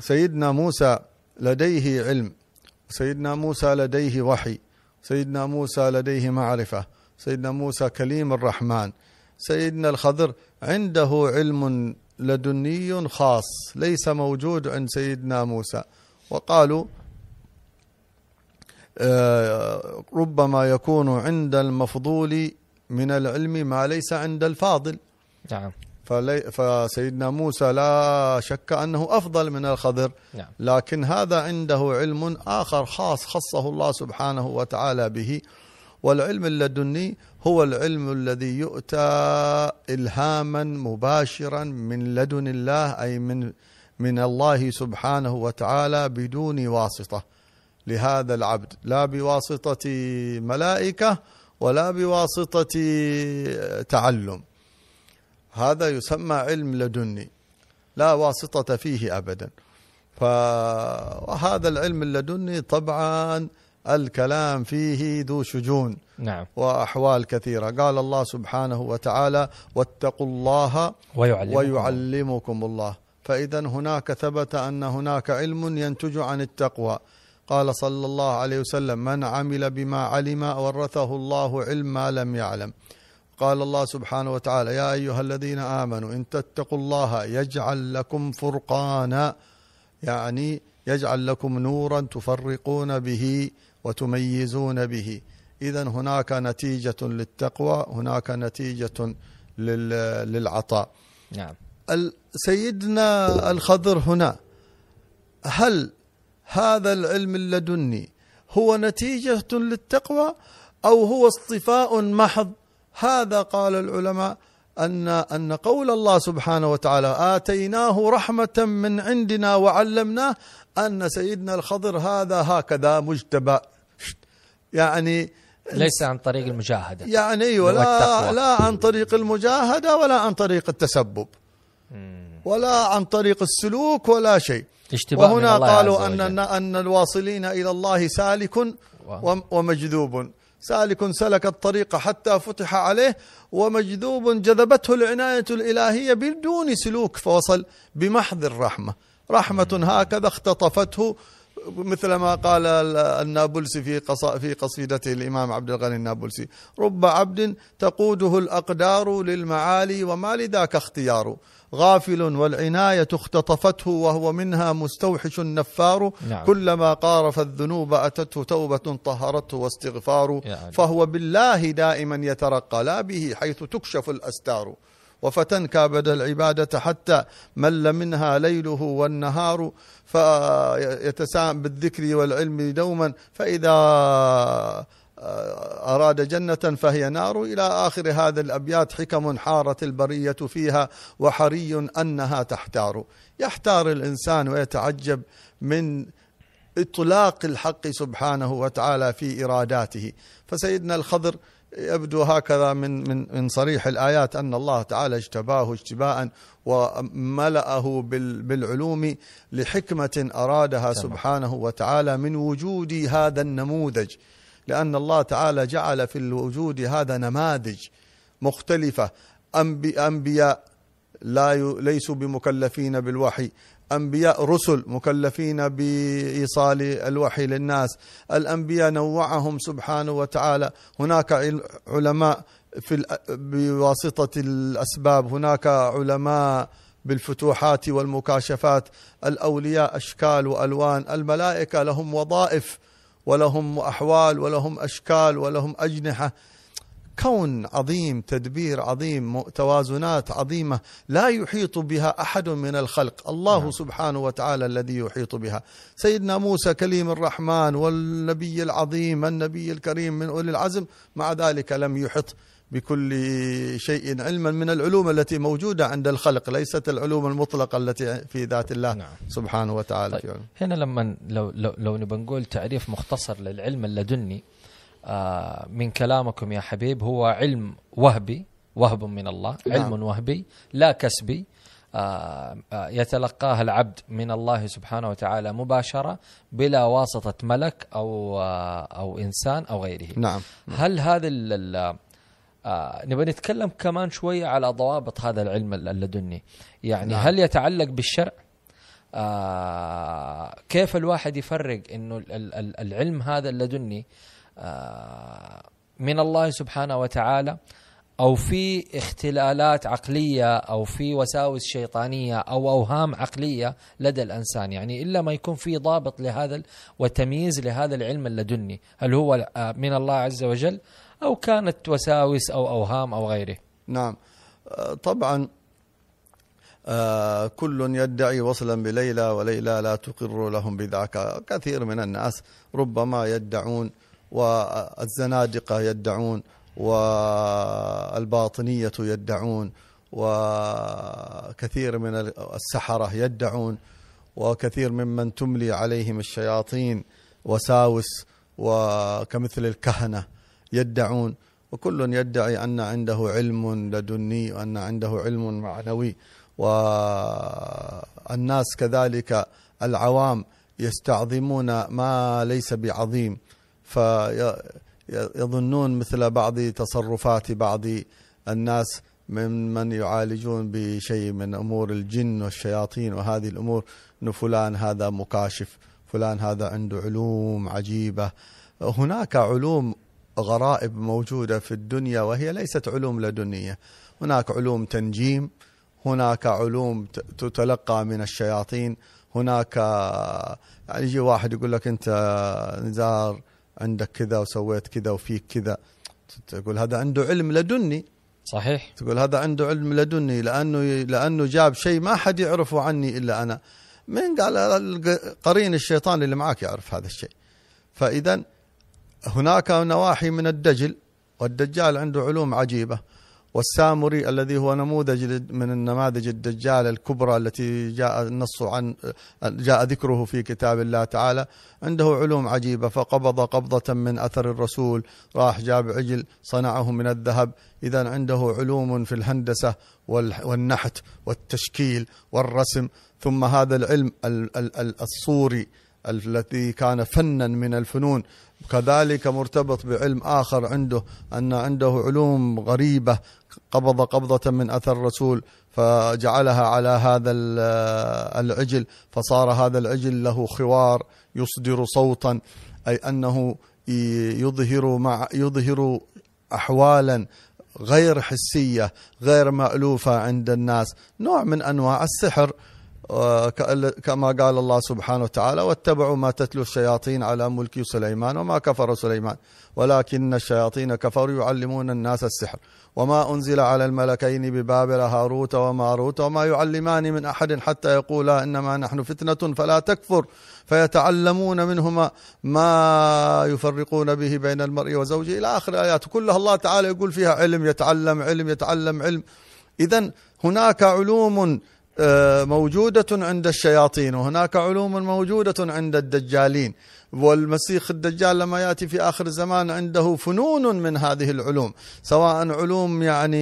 سيدنا موسى لديه علم، سيدنا موسى لديه وحي، سيدنا موسى لديه معرفة، سيدنا موسى كليم الرحمن. سيدنا الخضر عنده علم لدني خاص ليس موجود عند سيدنا موسى. وقالوا ربما يكون عند المفضول من العلم ما ليس عند الفاضل. نعم. فسيدنا موسى لا شك أنه أفضل من الخضر، لكن هذا عنده علم آخر خاص خصه الله سبحانه وتعالى به. والعلم اللدني هو العلم الذي يؤتى إلهاما مباشرا من لدن الله، أي من الله سبحانه وتعالى بدون واسطة لهذا العبد، لا بواسطة ملائكة ولا بواسطة تعلم. هذا يسمى علم لدني لا واسطة فيه أبدا. فهذا العلم اللدني طبعا الكلام فيه ذو شجون. نعم. وأحوال كثيرة. قال الله سبحانه وتعالى واتقوا الله ويعلمكم الله، فإذا هناك ثبت أن هناك علم ينتج عن التقوى. قال صلى الله عليه وسلم من عمل بما علم ورثه الله علم ما لم يعلم. قال الله سبحانه وتعالى يا أيها الذين آمنوا إن تتقوا الله يجعل لكم فرقانا، يعني يجعل لكم نورا تفرقون به وتميزون به. إذن هناك نتيجة للتقوى، هناك نتيجة للعطاء. نعم. سيدنا الخضر هنا، هل هذا العلم اللدني هو نتيجة للتقوى أو هو اصطفاء محض؟ هذا قال العلماء أن قول الله سبحانه وتعالى آتيناه رحمة من عندنا وعلمناه، أن سيدنا الخضر هذا هكذا مجتبى، يعني ليس عن طريق المجاهدة، يعني لا عن طريق المجاهدة ولا عن طريق التسبب ولا عن طريق السلوك ولا شيء. وهنا قالوا أن الواصلين إلى الله سالك ومجذوب، سالك سلك الطريق حتى فتح عليه، ومجذوب جذبته العناية الإلهية بدون سلوك فوصل بمحض الرحمة، رحمة هكذا اختطفته، مثل ما قال النابلسي في قصيدته الإمام عبد الغني النابلسي: رب عبد تقوده الأقدار للمعالي وما لذاك اختيار، غافل والعناية اختطفته وهو منها مستوحش نفار، نعم. كلما قارف الذنوب أتته توبة طهرته واستغفار، يعني فهو بالله دائما يترقى لا به حيث تكشف الأستار، وفتى كابد العبادة حتى مل منها ليله والنهار، فيتسام بالذكر والعلم دوما، فإذا أراد جنة فهي نار، إلى آخر هذا الأبيات. حكم حارت البرية فيها وحري أنها تحتار. يحتار الإنسان ويتعجب من إطلاق الحق سبحانه وتعالى في إراداته. فسيدنا الخضر يبدو هكذا من صريح الآيات أن الله تعالى اجتباه اجتباء وملأه بالعلوم لحكمة أرادها سبحانه وتعالى من وجود هذا النموذج، لأن الله تعالى جعل في الوجود هذا نماذج مختلفة. أنبياء ليسوا بمكلفين بالوحي، أنبياء رسل مكلفين بإيصال الوحي للناس. الأنبياء نوعهم سبحانه وتعالى، هناك علماء بواسطة الأسباب، هناك علماء بالفتوحات والمكاشفات، الأولياء أشكال وألوان، الملائكة لهم وظائف ولهم أحوال ولهم أشكال ولهم أجنحة. كون عظيم، تدبير عظيم، توازنات عظيمة لا يحيط بها أحد من الخلق، الله سبحانه وتعالى الذي يحيط بها. سيدنا موسى كليم الرحمن والنبي العظيم النبي الكريم من أولي العزم، مع ذلك لم يحط بكل شيء علما من العلوم التي موجودة عند الخلق، ليست العلوم المطلقة التي في ذات الله، نعم، سبحانه وتعالى. طيب هنا لما لو نبي نقول تعريف مختصر للعلم اللدني من كلامكم يا حبيب، هو علم وهبي، وهب من الله، علم وهبي لا كسبي، يتلقاه العبد من الله سبحانه وتعالى مباشرة بلا واسطة ملك أو إنسان أو غيره، نعم. هل هذا نبي نتكلم كمان شوية على ضوابط هذا العلم اللدني، يعني نعم. هل يتعلق بالشرع؟ كيف الواحد يفرق إنه العلم هذا اللدني من الله سبحانه وتعالى، أو في اختلالات عقلية أو في وساوس شيطانية أو أوهام عقلية لدى الإنسان، يعني إلا ما يكون في ضابط لهذا وتمييز لهذا العلم اللدني، هل هو من الله عز وجل أو كانت وساوس أو أوهام أو غيره؟ نعم طبعا، كل يدعي وصلا بليلى وليلى لا تقر لهم بذاك. كثير من الناس ربما يدعون، والزنادقة يدعون، والباطنية يدعون، وكثير من السحرة يدعون، وكثير ممن تملي عليهم الشياطين وساوس وكمثل الكهنة يدعون، وكل يدعي أن عنده علم لدني وأن عنده علم معنوي. والناس كذلك العوام يستعظمون ما ليس بعظيم، فيظنون مثل بعض تصرفات بعض الناس ممن يعالجون بشيء من أمور الجن والشياطين وهذه الأمور، أن فلان هذا مكاشف، فلان هذا عنده علوم عجيبة. هناك علوم غرائب موجودة في الدنيا وهي ليست علوم لدنية، هناك علوم تنجيم، هناك علوم تتلقى من الشياطين، هناك يعني يجي واحد يقول لك أنت نزار عندك كذا وسويت كذا وفيك كذا، تقول هذا عنده علم لدني، صحيح، تقول هذا عنده علم لدني لأنه جاب شيء ما حد يعرفه عني إلا أنا. من قال؟ قرين الشيطان اللي معك يعرف هذا الشيء. فإذا هناك نواحي من الدجل، والدجال عنده علوم عجيبة، والسامري الذي هو نموذج من النماذج الدجال الكبرى التي جاء النص عن جاء ذكره في كتاب الله تعالى، عنده علوم عجيبة، فقبض قبضة من أثر الرسول، راح جاب عجل صنعه من الذهب. إذا عنده علوم في الهندسة والنحت والتشكيل والرسم. ثم هذا العلم الصوري الذي كان فنا من الفنون كذلك مرتبط بعلم آخر عنده، أن عنده علوم غريبة، قبض قبضة من أثر الرسول فجعلها على هذا العجل، فصار هذا العجل له خوار يصدر صوتا، أي أنه يظهر أحوالا غير حسية غير مألوفة عند الناس، نوع من أنواع السحر، كما قال الله سبحانه وتعالى: واتبعوا ما تتلو الشياطين على ملك سليمان وما كفر سليمان ولكن الشياطين كفروا يعلمون الناس السحر وما أنزل على الملكين ببابل هاروت وماروت وما يعلمان من أحد حتى يقولا إنما نحن فتنة فلا تكفر فيتعلمون منهما ما يفرقون به بين المرء وزوجه، إلى آخر آيات، كلها الله تعالى يقول فيها علم، يتعلم علم، يتعلم علم. إذن هناك علوم موجودة عند الشياطين، وهناك علوم موجودة عند الدجالين، والمسيح الدجال لما يأتي في آخر الزمان عنده فنون من هذه العلوم، سواء علوم يعني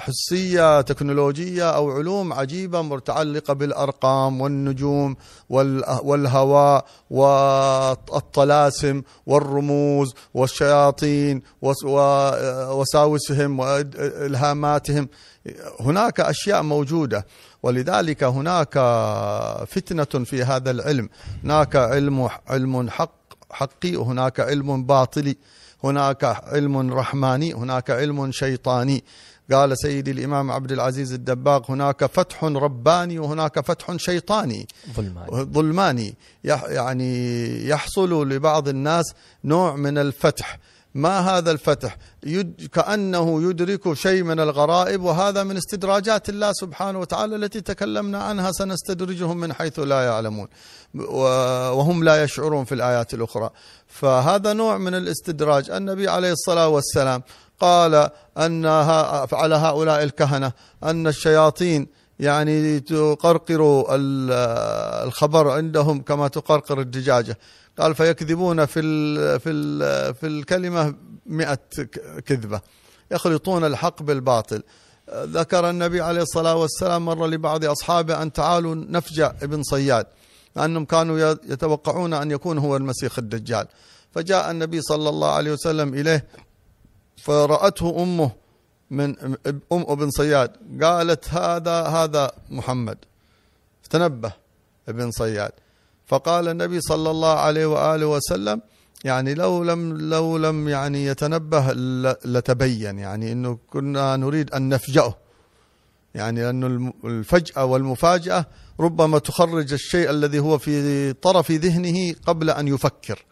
حسية تكنولوجية أو علوم عجيبة متعلقة بالأرقام والنجوم والهواء والطلاسم والرموز والشياطين ووساوسهم وإلهاماتهم. هناك أشياء موجودة، ولذلك هناك فتنة في هذا العلم، هناك علم حقي، وهناك علم باطلي، هناك علم رحماني، هناك علم شيطاني. قال سيدي الإمام عبد العزيز الدباغ: هناك فتح رباني وهناك فتح شيطاني ظلماني، يعني يحصل لبعض الناس نوع من الفتح، ما هذا الفتح؟ كأنه يدرك شيء من الغرائب، وهذا من استدراجات الله سبحانه وتعالى التي تكلمنا عنها: سنستدرجهم من حيث لا يعلمون وهم لا يشعرون، في الآيات الأخرى. فهذا نوع من الاستدراج. النبي عليه الصلاة والسلام قال أن على هؤلاء الكهنة أن الشياطين يعني تقرقر الخبر عندهم كما تقرقر الدجاجة، قال فيكذبون في الكلمة 100 كذبة، يخلطون الحق بالباطل. ذكر النبي عليه الصلاة والسلام مرة لبعض أصحابه أن تعالوا نفجع ابن صياد، لأنهم كانوا يتوقعون أن يكون هو المسيح الدجال، فجاء النبي صلى الله عليه وسلم إليه فرأته أمه من أم ابن صياد، قالت: هذا محمد. فتنبه ابن صياد، فقال النبي صلى الله عليه وآله وسلم: يعني لو لم يعني يتنبه لتبين، يعني إنه كنا نريد أن نفجأه، يعني أن الفجأة والمفاجأة ربما تخرج الشيء الذي هو في طرف ذهنه قبل أن يفكر.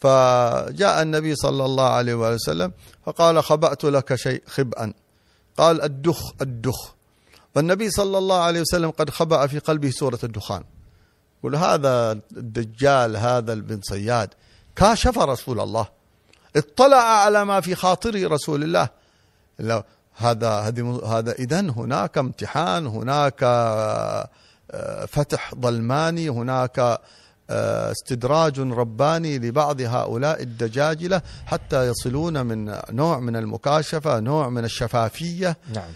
فجاء النبي صلى الله عليه وآله وسلم فقال: خبأت لك شيء خبأ. قال: الدخ. والنبي صلى الله عليه وسلم قد خبأ في قلبه سورة الدخان. يقول هذا الدجال، هذا ابن صياد كاشف رسول الله، اطلع على ما في خاطر رسول الله. هذا إذن هناك امتحان، هناك فتح ظلماني، هناك استدراج رباني لبعض هؤلاء الدجاجلة حتى يصلون من نوع من المكاشفة، نوع من الشفافية. نعم.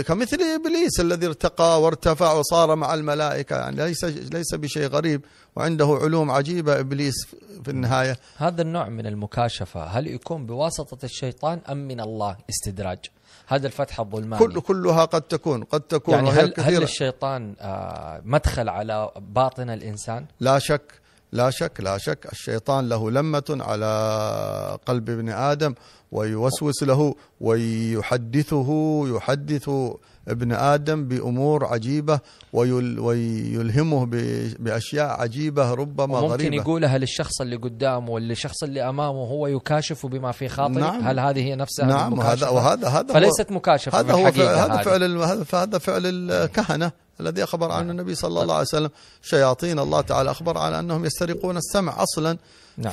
كمثل إبليس الذي ارتقى وارتفع وصار مع الملائكة، يعني ليس بشيء غريب، وعنده علوم عجيبة إبليس في النهاية. هذا النوع من المكاشفة هل يكون بواسطة الشيطان أم من الله استدراج؟ هذا الفتح الظلماني كلها قد تكون يعني هل الشيطان مدخل على باطن الإنسان؟ لا شك الشيطان له لمة على قلب ابن آدم ويوسوس له ويحدث ابن آدم بأمور عجيبة ويلهمه بأشياء عجيبة ربما غريبة ممكن يقولها للشخص اللي قدامه واللي الشخص اللي أمامه، هو يكاشف بما في خاطره. نعم. هل هذه هي نفسها؟ نعم. هذا فليست مكاشفة، هذا فعل الكهنة. الذي أخبر عنه النبي صلى الله عليه وسلم. شياطين الله تعالى أخبر عن أنهم يسترقون السمع أصلا. نعم.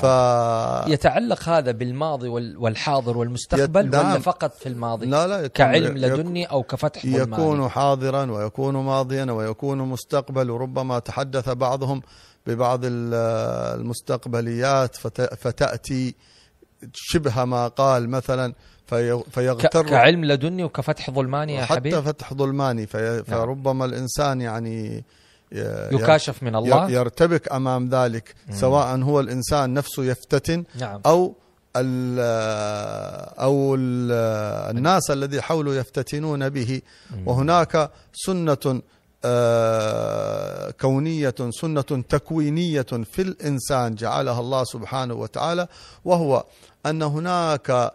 يتعلق هذا بالماضي والحاضر والمستقبل ولا فقط في الماضي؟ لا لا، كعلم لدني أو كفتح الماضي، يكون حاضرا ويكون ماضيا ويكون مستقبل، وربما تحدث بعضهم ببعض المستقبليات فتأتي شبه ما قال مثلا فيغتر، كعلم لدني وكفتح ظلماني يا حبيبي، حتى فتح ظلماني. فربما الإنسان يعني يكاشف من الله، يرتبك أمام ذلك، سواء هو الإنسان نفسه يفتتن أو الناس الذي حوله يفتتنون به. وهناك سنة كونية، سنة تكوينية في الإنسان جعلها الله سبحانه وتعالى، وهو أن هناك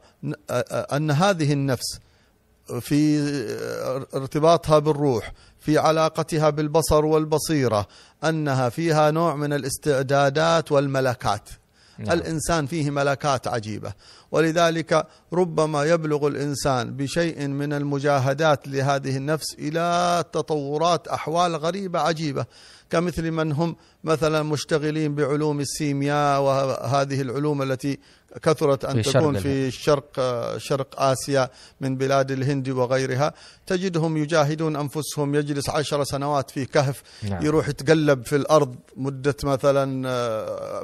أن هذه النفس في ارتباطها بالروح، في علاقتها بالبصر والبصيرة، أنها فيها نوع من الاستعدادات والملكات. نعم. الإنسان فيه ملكات عجيبة، ولذلك ربما يبلغ الإنسان بشيء من المجاهدات لهذه النفس إلى تطورات أحوال غريبة عجيبة، كمثل من هم مثلا مشتغلين بعلوم السيمياء وهذه العلوم التي كثرت أن تكون في شرق آسيا من بلاد الهند وغيرها. تجدهم يجاهدون أنفسهم، يجلس 10 سنوات في كهف. نعم. يروح يتقلب في الأرض مدة مثلا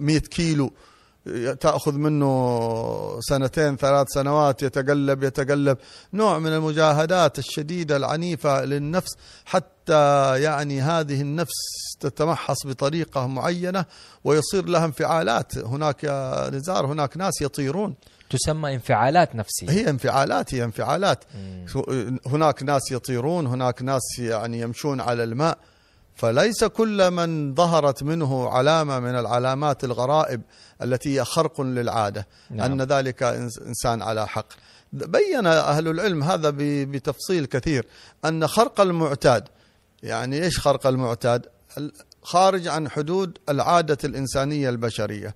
100 كيلو، تأخذ منه 2-3 سنوات يتقلب. نوع من المجاهدات الشديدة العنيفة للنفس، حتى يعني هذه النفس تتمحص بطريقة معينة ويصير لها انفعالات. هناك نزار، هناك ناس يطيرون، تسمى انفعالات نفسية. هي انفعالات. هناك ناس يطيرون، هناك ناس يعني يمشون على الماء. فليس كل من ظهرت منه علامة من العلامات الغرائب التي هي خرق للعادة. نعم. أن ذلك إنسان على حق. بيّن أهل العلم هذا بتفصيل كثير، أن خرق المعتاد، يعني إيش خرق المعتاد؟ خارج عن حدود العادة الإنسانية البشرية،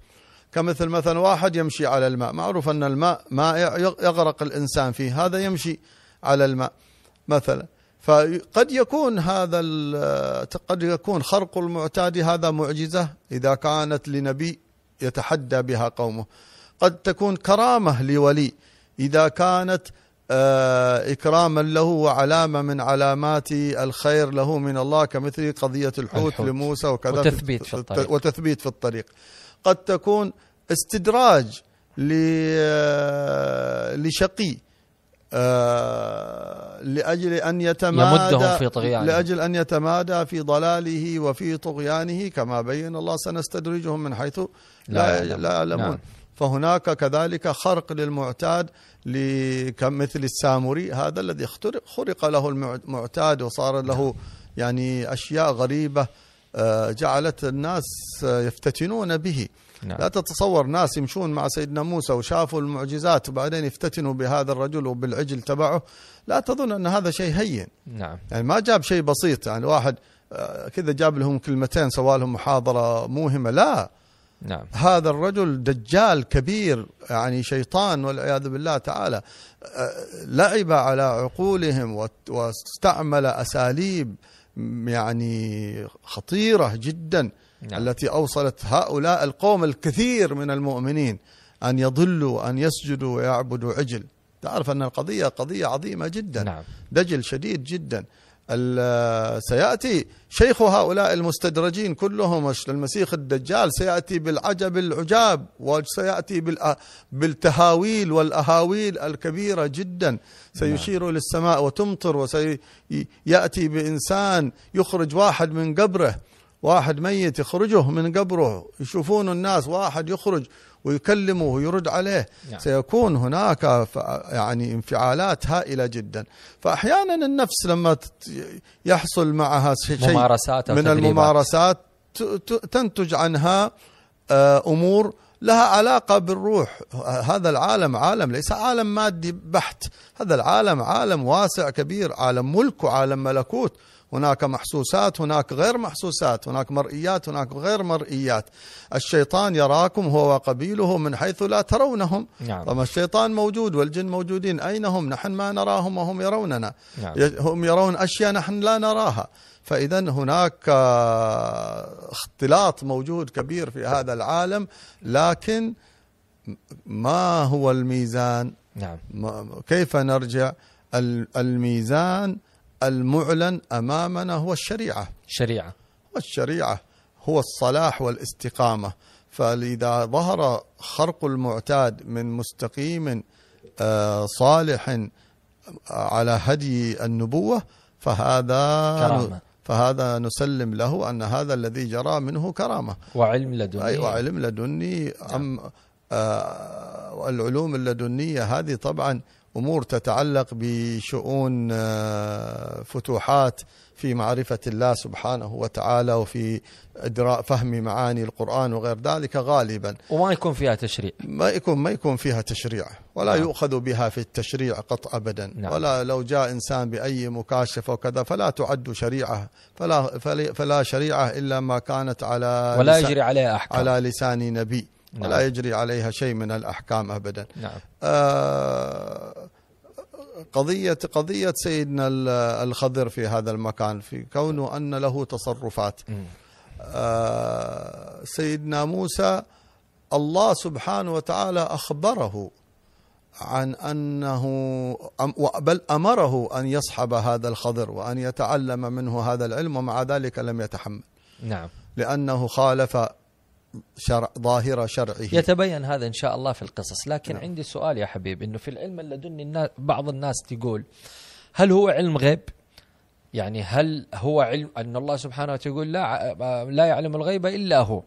كمثل مثلا واحد يمشي على الماء، معروف أن الماء ما يغرق الإنسان فيه، هذا يمشي على الماء مثلا. فقد يكون خرق المعتاد هذا معجزة إذا كانت لنبي يتحدى بها قومه، قد تكون كرامة لولي إذا كانت إكراما له وعلامة من علامات الخير له من الله، كمثل قضية الحوت لموسى وكذا، وتثبيت في الطريق. قد تكون استدراج لشقي لأجل أن يتمادى في ضلاله وفي طغيانه، كما بين الله سنستدرجهم من حيث لا يعلمون. نعم. فهناك كذلك خرق للمعتاد، كمثل السامري هذا الذي خرق له المعتاد وصار له يعني أشياء غريبة جعلت الناس يفتتنون به. نعم. لا تتصور ناس يمشون مع سيدنا موسى وشافوا المعجزات وبعدين يفتتنوا بهذا الرجل وبالعجل تبعه. لا تظن أن هذا شيء هين. نعم. يعني ما جاب شيء بسيط، يعني واحد كذا جاب لهم كلمتين سوالهم محاضرة موهمة، لا. نعم. هذا الرجل دجال كبير، يعني شيطان والعياذ بالله تعالى، لعب على عقولهم واستعمل أساليب يعني خطيرة جدا. نعم. التي أوصلت هؤلاء القوم الكثير من المؤمنين أن يضلوا، أن يسجدوا ويعبدوا عجل. تعرف أن القضية قضية عظيمة جدا. نعم. دجل شديد جدا. سيأتي شيخ هؤلاء المستدرجين كلهم، المسيح الدجال سيأتي بالعجب العجاب، وسيأتي بالتهاويل والأهاويل الكبيرة جدا. سيشير للسماء وتمطر، وسيأتي بإنسان يخرج واحد من قبره، واحد ميت يخرجه من قبره، يشوفون الناس واحد يخرج ويكلمه ويرد عليه. يعني سيكون هناك يعني انفعالات هائلة جدا. فأحيانا النفس لما يحصل معها شيء من الممارسات تنتج عنها أمور لها علاقة بالروح. هذا العالم عالم ليس عالم مادي بحت، هذا العالم عالم واسع كبير، عالم ملك وعالم ملكوت. هناك محسوسات، هناك غير محسوسات، هناك مرئيات، هناك غير مرئيات. الشيطان يراكم هو وقبيله من حيث لا ترونهم. نعم. طبعا الشيطان موجود والجن موجودين، أين هم؟ نحن ما نراهم وهم يروننا. نعم. هم يرون أشياء نحن لا نراها. فإذا هناك اختلاط موجود كبير في هذا العالم، لكن ما هو الميزان؟ نعم. كيف نرجع؟ الميزان المعلن أمامنا هو الشريعة. الشريعة. والشريعة هو الصلاح والاستقامة. فإذا ظهر خرق المعتاد من مستقيم صالح على هدي النبوة فهذا نسلم له أن هذا الذي جرى منه كرامة وعلم لدني. أي وعلم لدني. أم العلوم اللدنية هذه طبعا أمور تتعلق بشؤون فتوحات في معرفة الله سبحانه وتعالى وفي فهم معاني القرآن وغير ذلك غالبا، وما يكون فيها تشريع، ما يكون فيها تشريع ولا نعم. يؤخذ بها في التشريع قط أبدا نعم. ولا لو جاء إنسان بأي مكاشفة وكذا فلا تعد شريعة، فلا شريعة إلا ما كانت على ولا يجري عليها أحكام على لسان نبي نعم. ولا يجري عليها شيء من الأحكام أبدا نعم. قضية سيدنا الخضر في هذا المكان في كونه أن له تصرفات. سيدنا موسى الله سبحانه وتعالى أخبره عن أنه بل أمره أن يصحب هذا الخضر وأن يتعلم منه هذا العلم، ومع ذلك لم يتحمل نعم. لأنه خالف ظاهرة شرعه. يتبين هذا إن شاء الله في القصص، لكن نعم. عندي سؤال يا حبيب، إنه في العلم اللدني بعض الناس تقول هل هو علم غيب؟ يعني هل هو علم أن الله سبحانه وتعالى يقول لا يعلم الغيب إلا هو،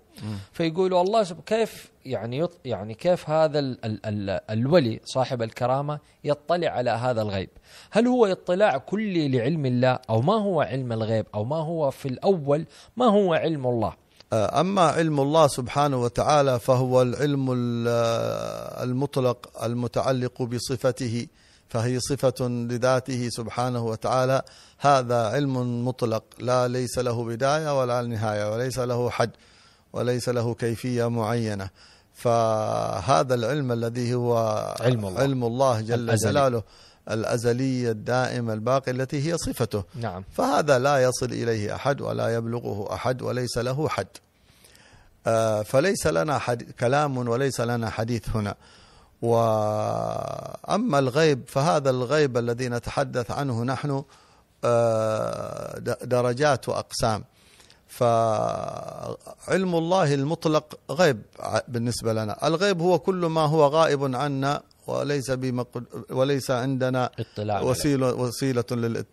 فيقولوا الله كيف يعني كيف هذا الولي صاحب الكرامة يطلع على هذا الغيب؟ هل هو اطلاع كلي لعلم الله، أو ما هو علم الغيب، أو ما هو في الأول ما هو علم الله؟ أما علم الله سبحانه وتعالى فهو العلم المطلق المتعلق بصفته، فهي صفة لذاته سبحانه وتعالى. هذا علم مطلق لا ليس له بداية ولا نهاية، وليس له حد، وليس له كيفية معينة. فهذا العلم الذي هو علم الله جل جلاله الأزلية الدائمة الباقية التي هي صفته نعم. فهذا لا يصل إليه أحد ولا يبلغه أحد وليس له حد. فليس لنا كلام وليس لنا حديث هنا. وأما الغيب فهذا الغيب الذي نتحدث عنه نحن درجات وأقسام. فعلم الله المطلق غيب بالنسبة لنا. الغيب هو كل ما هو غائب عنا وليس عندنا وسيلة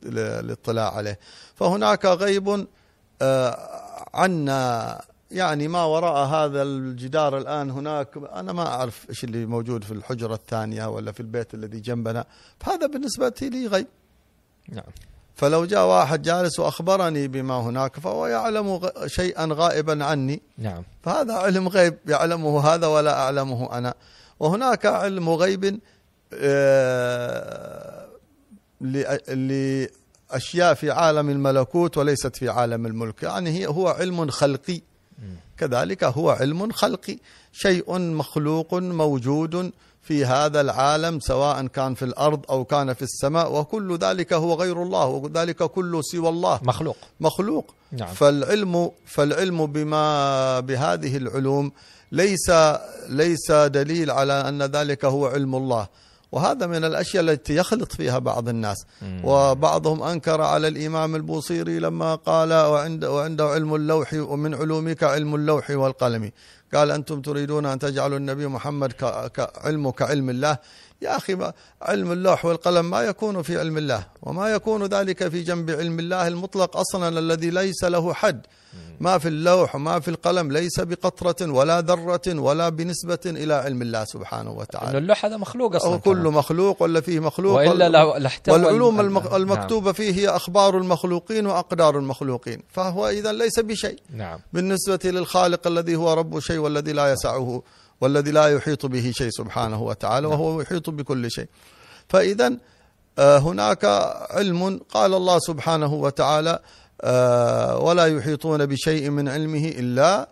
للاطلاع عليه. فهناك غيب عنا، يعني ما وراء هذا الجدار الآن هناك، أنا ما أعرف إيش اللي موجود في الحجرة الثانية ولا في البيت الذي جنبنا، فهذا بالنسبة لي غيب نعم. فلو جاء واحد جالس وأخبرني بما هناك فهو يعلم شيئا غائبا عني نعم. فهذا علم غيب يعلمه هذا ولا أعلمه أنا. وهناك علم غيب لأشياء في عالم الملكوت وليست في عالم الملك، يعني هو علم خلقي. كذلك هو علم خلقي، شيء مخلوق موجود في هذا العالم سواء كان في الأرض أو كان في السماء، وكل ذلك هو غير الله، وذلك كله سوى الله مخلوق نعم. فالعلم بما بهذه العلوم ليس دليل على أن ذلك هو علم الله. وهذا من الأشياء التي يخلط فيها بعض الناس، وبعضهم أنكر على الإمام البوصيري لما قال وعنده علم اللوح، ومن علومك علم اللوح والقلم. قال أنتم تريدون أن تجعلوا النبي محمد كعلمه كعلم الله. يا أخي، علم اللوح والقلم ما يكون في علم الله، وما يكون ذلك في جنب علم الله المطلق أصلا الذي ليس له حد. ما في اللوح وما في القلم ليس بقطرة ولا ذرة ولا بنسبة إلى علم الله سبحانه وتعالى. اللوح هذا مخلوق أصلا، كله مخلوق ولا فيه مخلوق، والعلوم المكتوبة نعم. فيه هي أخبار المخلوقين وأقدار المخلوقين، فهو إذا ليس بشيء نعم. بالنسبة للخالق الذي هو رب شيء والذي لا يسعه والذي لا يحيط به شيء سبحانه وتعالى، وهو يحيط بكل شيء. فإذا هناك علم قال الله سبحانه وتعالى ولا يحيطون بشيء من علمه إلا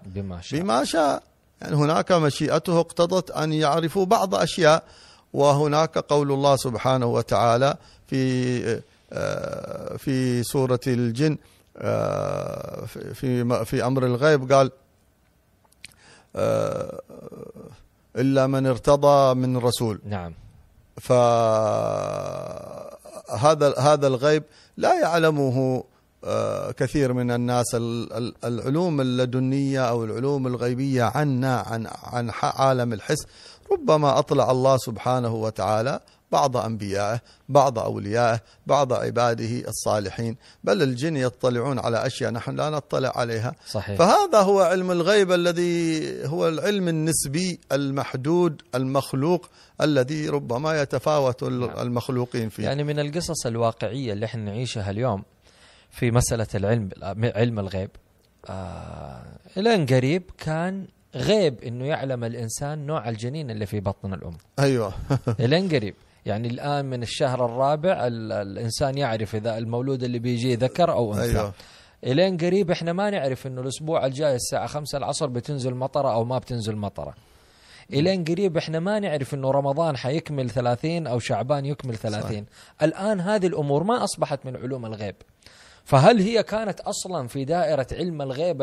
بما شاء. يعني هناك مشيئته اقتضت أن يعرفوا بعض أشياء. وهناك قول الله سبحانه وتعالى في سورة الجن في أمر الغيب قال إلا من ارتضى من الرسول. نعم. فهذا الغيب لا يعلمه كثير من الناس. العلوم اللدنية أو العلوم الغيبية عنا عن عالم الحس، ربما أطلع الله سبحانه وتعالى بعض أنبيائه، بعض أوليائه، بعض عباده الصالحين، بل الجن يطلعون على أشياء نحن لا نطلع عليها. صحيح. فهذا هو علم الغيب الذي هو العلم النسبي المحدود المخلوق، الذي ربما يتفاوت المخلوقين فيه. يعني من القصص الواقعية اللي احنا نعيشها اليوم في مسألة العلم، علم الغيب، إلى أن قريب كان غيب إنه يعلم الإنسان نوع الجنين اللي في بطن الأم. أيوة. إلى أن قريب، يعني الآن من الشهر الرابع الإنسان يعرف إذا المولود اللي بيجي ذكر أو أنثى. أيوة. إلى أن قريب إحنا ما نعرف إنه الأسبوع الجاي الساعة 5 العصر بتنزل مطرة أو ما بتنزل مطرة. إلى أن قريب إحنا ما نعرف إنه رمضان حيكمل 30 أو شعبان يكمل 30. الآن هذه الأمور ما أصبحت من علوم الغيب، فهل هي كانت أصلا في دائرة علم الغيب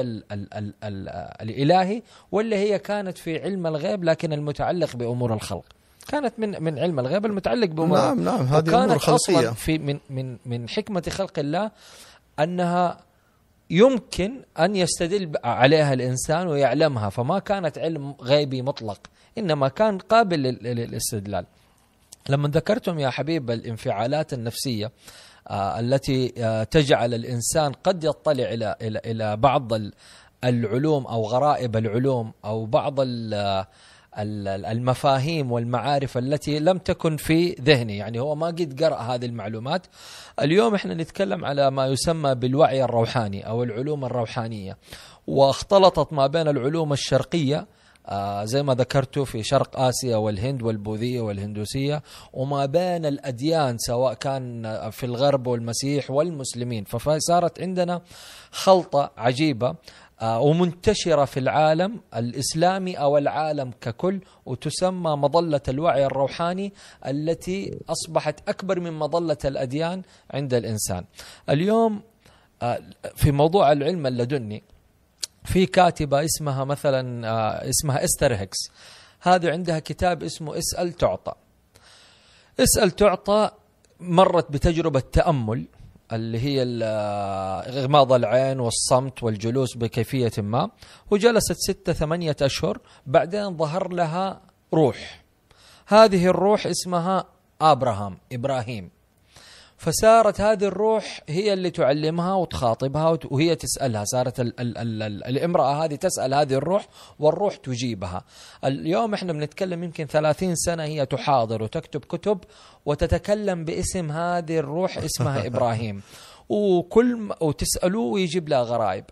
الإلهي، ولا هي كانت في علم الغيب لكن المتعلق بأمور الخلق؟ كانت من علم الغيب المتعلق بأمور. نعم نعم، هذه أمور خلقية. أصلا في من حكمة خلق الله أنها يمكن أن يستدل عليها الإنسان ويعلمها، فما كانت علم غيبي مطلق، إنما كان قابل للاستدلال. لما ذكرتم يا حبيب الانفعالات النفسية التي تجعل الإنسان قد يطلع إلى بعض العلوم أو غرائب العلوم أو بعض المفاهيم والمعارف التي لم تكن في ذهنه، يعني هو ما قد قرأ هذه المعلومات. اليوم احنا نتكلم على ما يسمى بالوعي الروحاني أو العلوم الروحانية، واختلطت ما بين العلوم الشرقية زي ما ذكرت في شرق آسيا والهند والبوذية والهندوسية، وما بين الأديان سواء كان في الغرب والمسيح والمسلمين، فصارت عندنا خلطة عجيبة ومنتشرة في العالم الإسلامي أو العالم ككل، وتسمى مظلة الوعي الروحاني التي أصبحت أكبر من مظلة الأديان عند الإنسان. اليوم في موضوع العلم اللدني في كاتبة اسمها مثلا استر هيكس، هذه عندها كتاب اسمه اسأل تعطى. اسأل تعطى مرت بتجربة تأمل اللي هي غماض العين والصمت والجلوس بكيفية ما، وجلست 6-8 أشهر، بعدين ظهر لها روح، هذه الروح اسمها إبراهيم، فصارت هذه الروح هي اللي تعلمها وتخاطبها وهي تسألها. صارت الامرأة هذه تسأل هذه الروح والروح تجيبها. اليوم احنا بنتكلم يمكن 30 سنة هي تحاضر وتكتب كتب وتتكلم باسم هذه الروح اسمها إبراهيم، وتسأله ويجيب لها غرائب.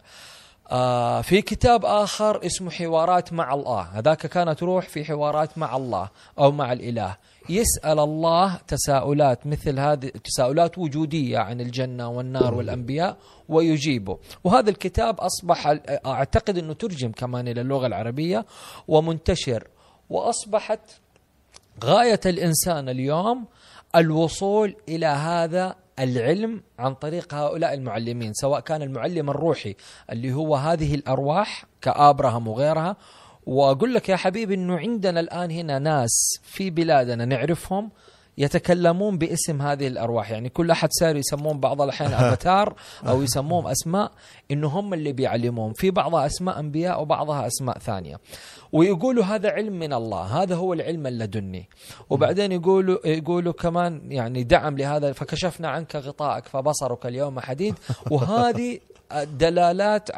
في كتاب آخر اسمه حوارات مع الله، هذاك كانت روح في حوارات مع الله أو مع الإله، يسأل الله تساؤلات مثل هذه، تساؤلات وجودية عن الجنة والنار والأنبياء ويجيبه. وهذا الكتاب أصبح أعتقد أنه ترجم كمان إلى اللغة العربية ومنتشر، وأصبحت غاية الإنسان اليوم الوصول إلى هذا العلم عن طريق هؤلاء المعلمين، سواء كان المعلم الروحي اللي هو هذه الأرواح كآبراهام وغيرها. وأقول لك يا حبيبي أنه عندنا الآن هنا ناس في بلادنا نعرفهم يتكلمون باسم هذه الأرواح، يعني كل أحد صار يسمون بعض الأحيان أفاتار أو يسموهم أسماء إنه هم اللي بيعلمون، في بعضها أسماء أنبياء وبعضها أسماء ثانية، ويقولوا هذا علم من الله، هذا هو العلم اللدني. وبعدين يقولوا كمان يعني دعم لهذا، فكشفنا عنك غطاءك فبصرك اليوم حديد، وهذه الدلالات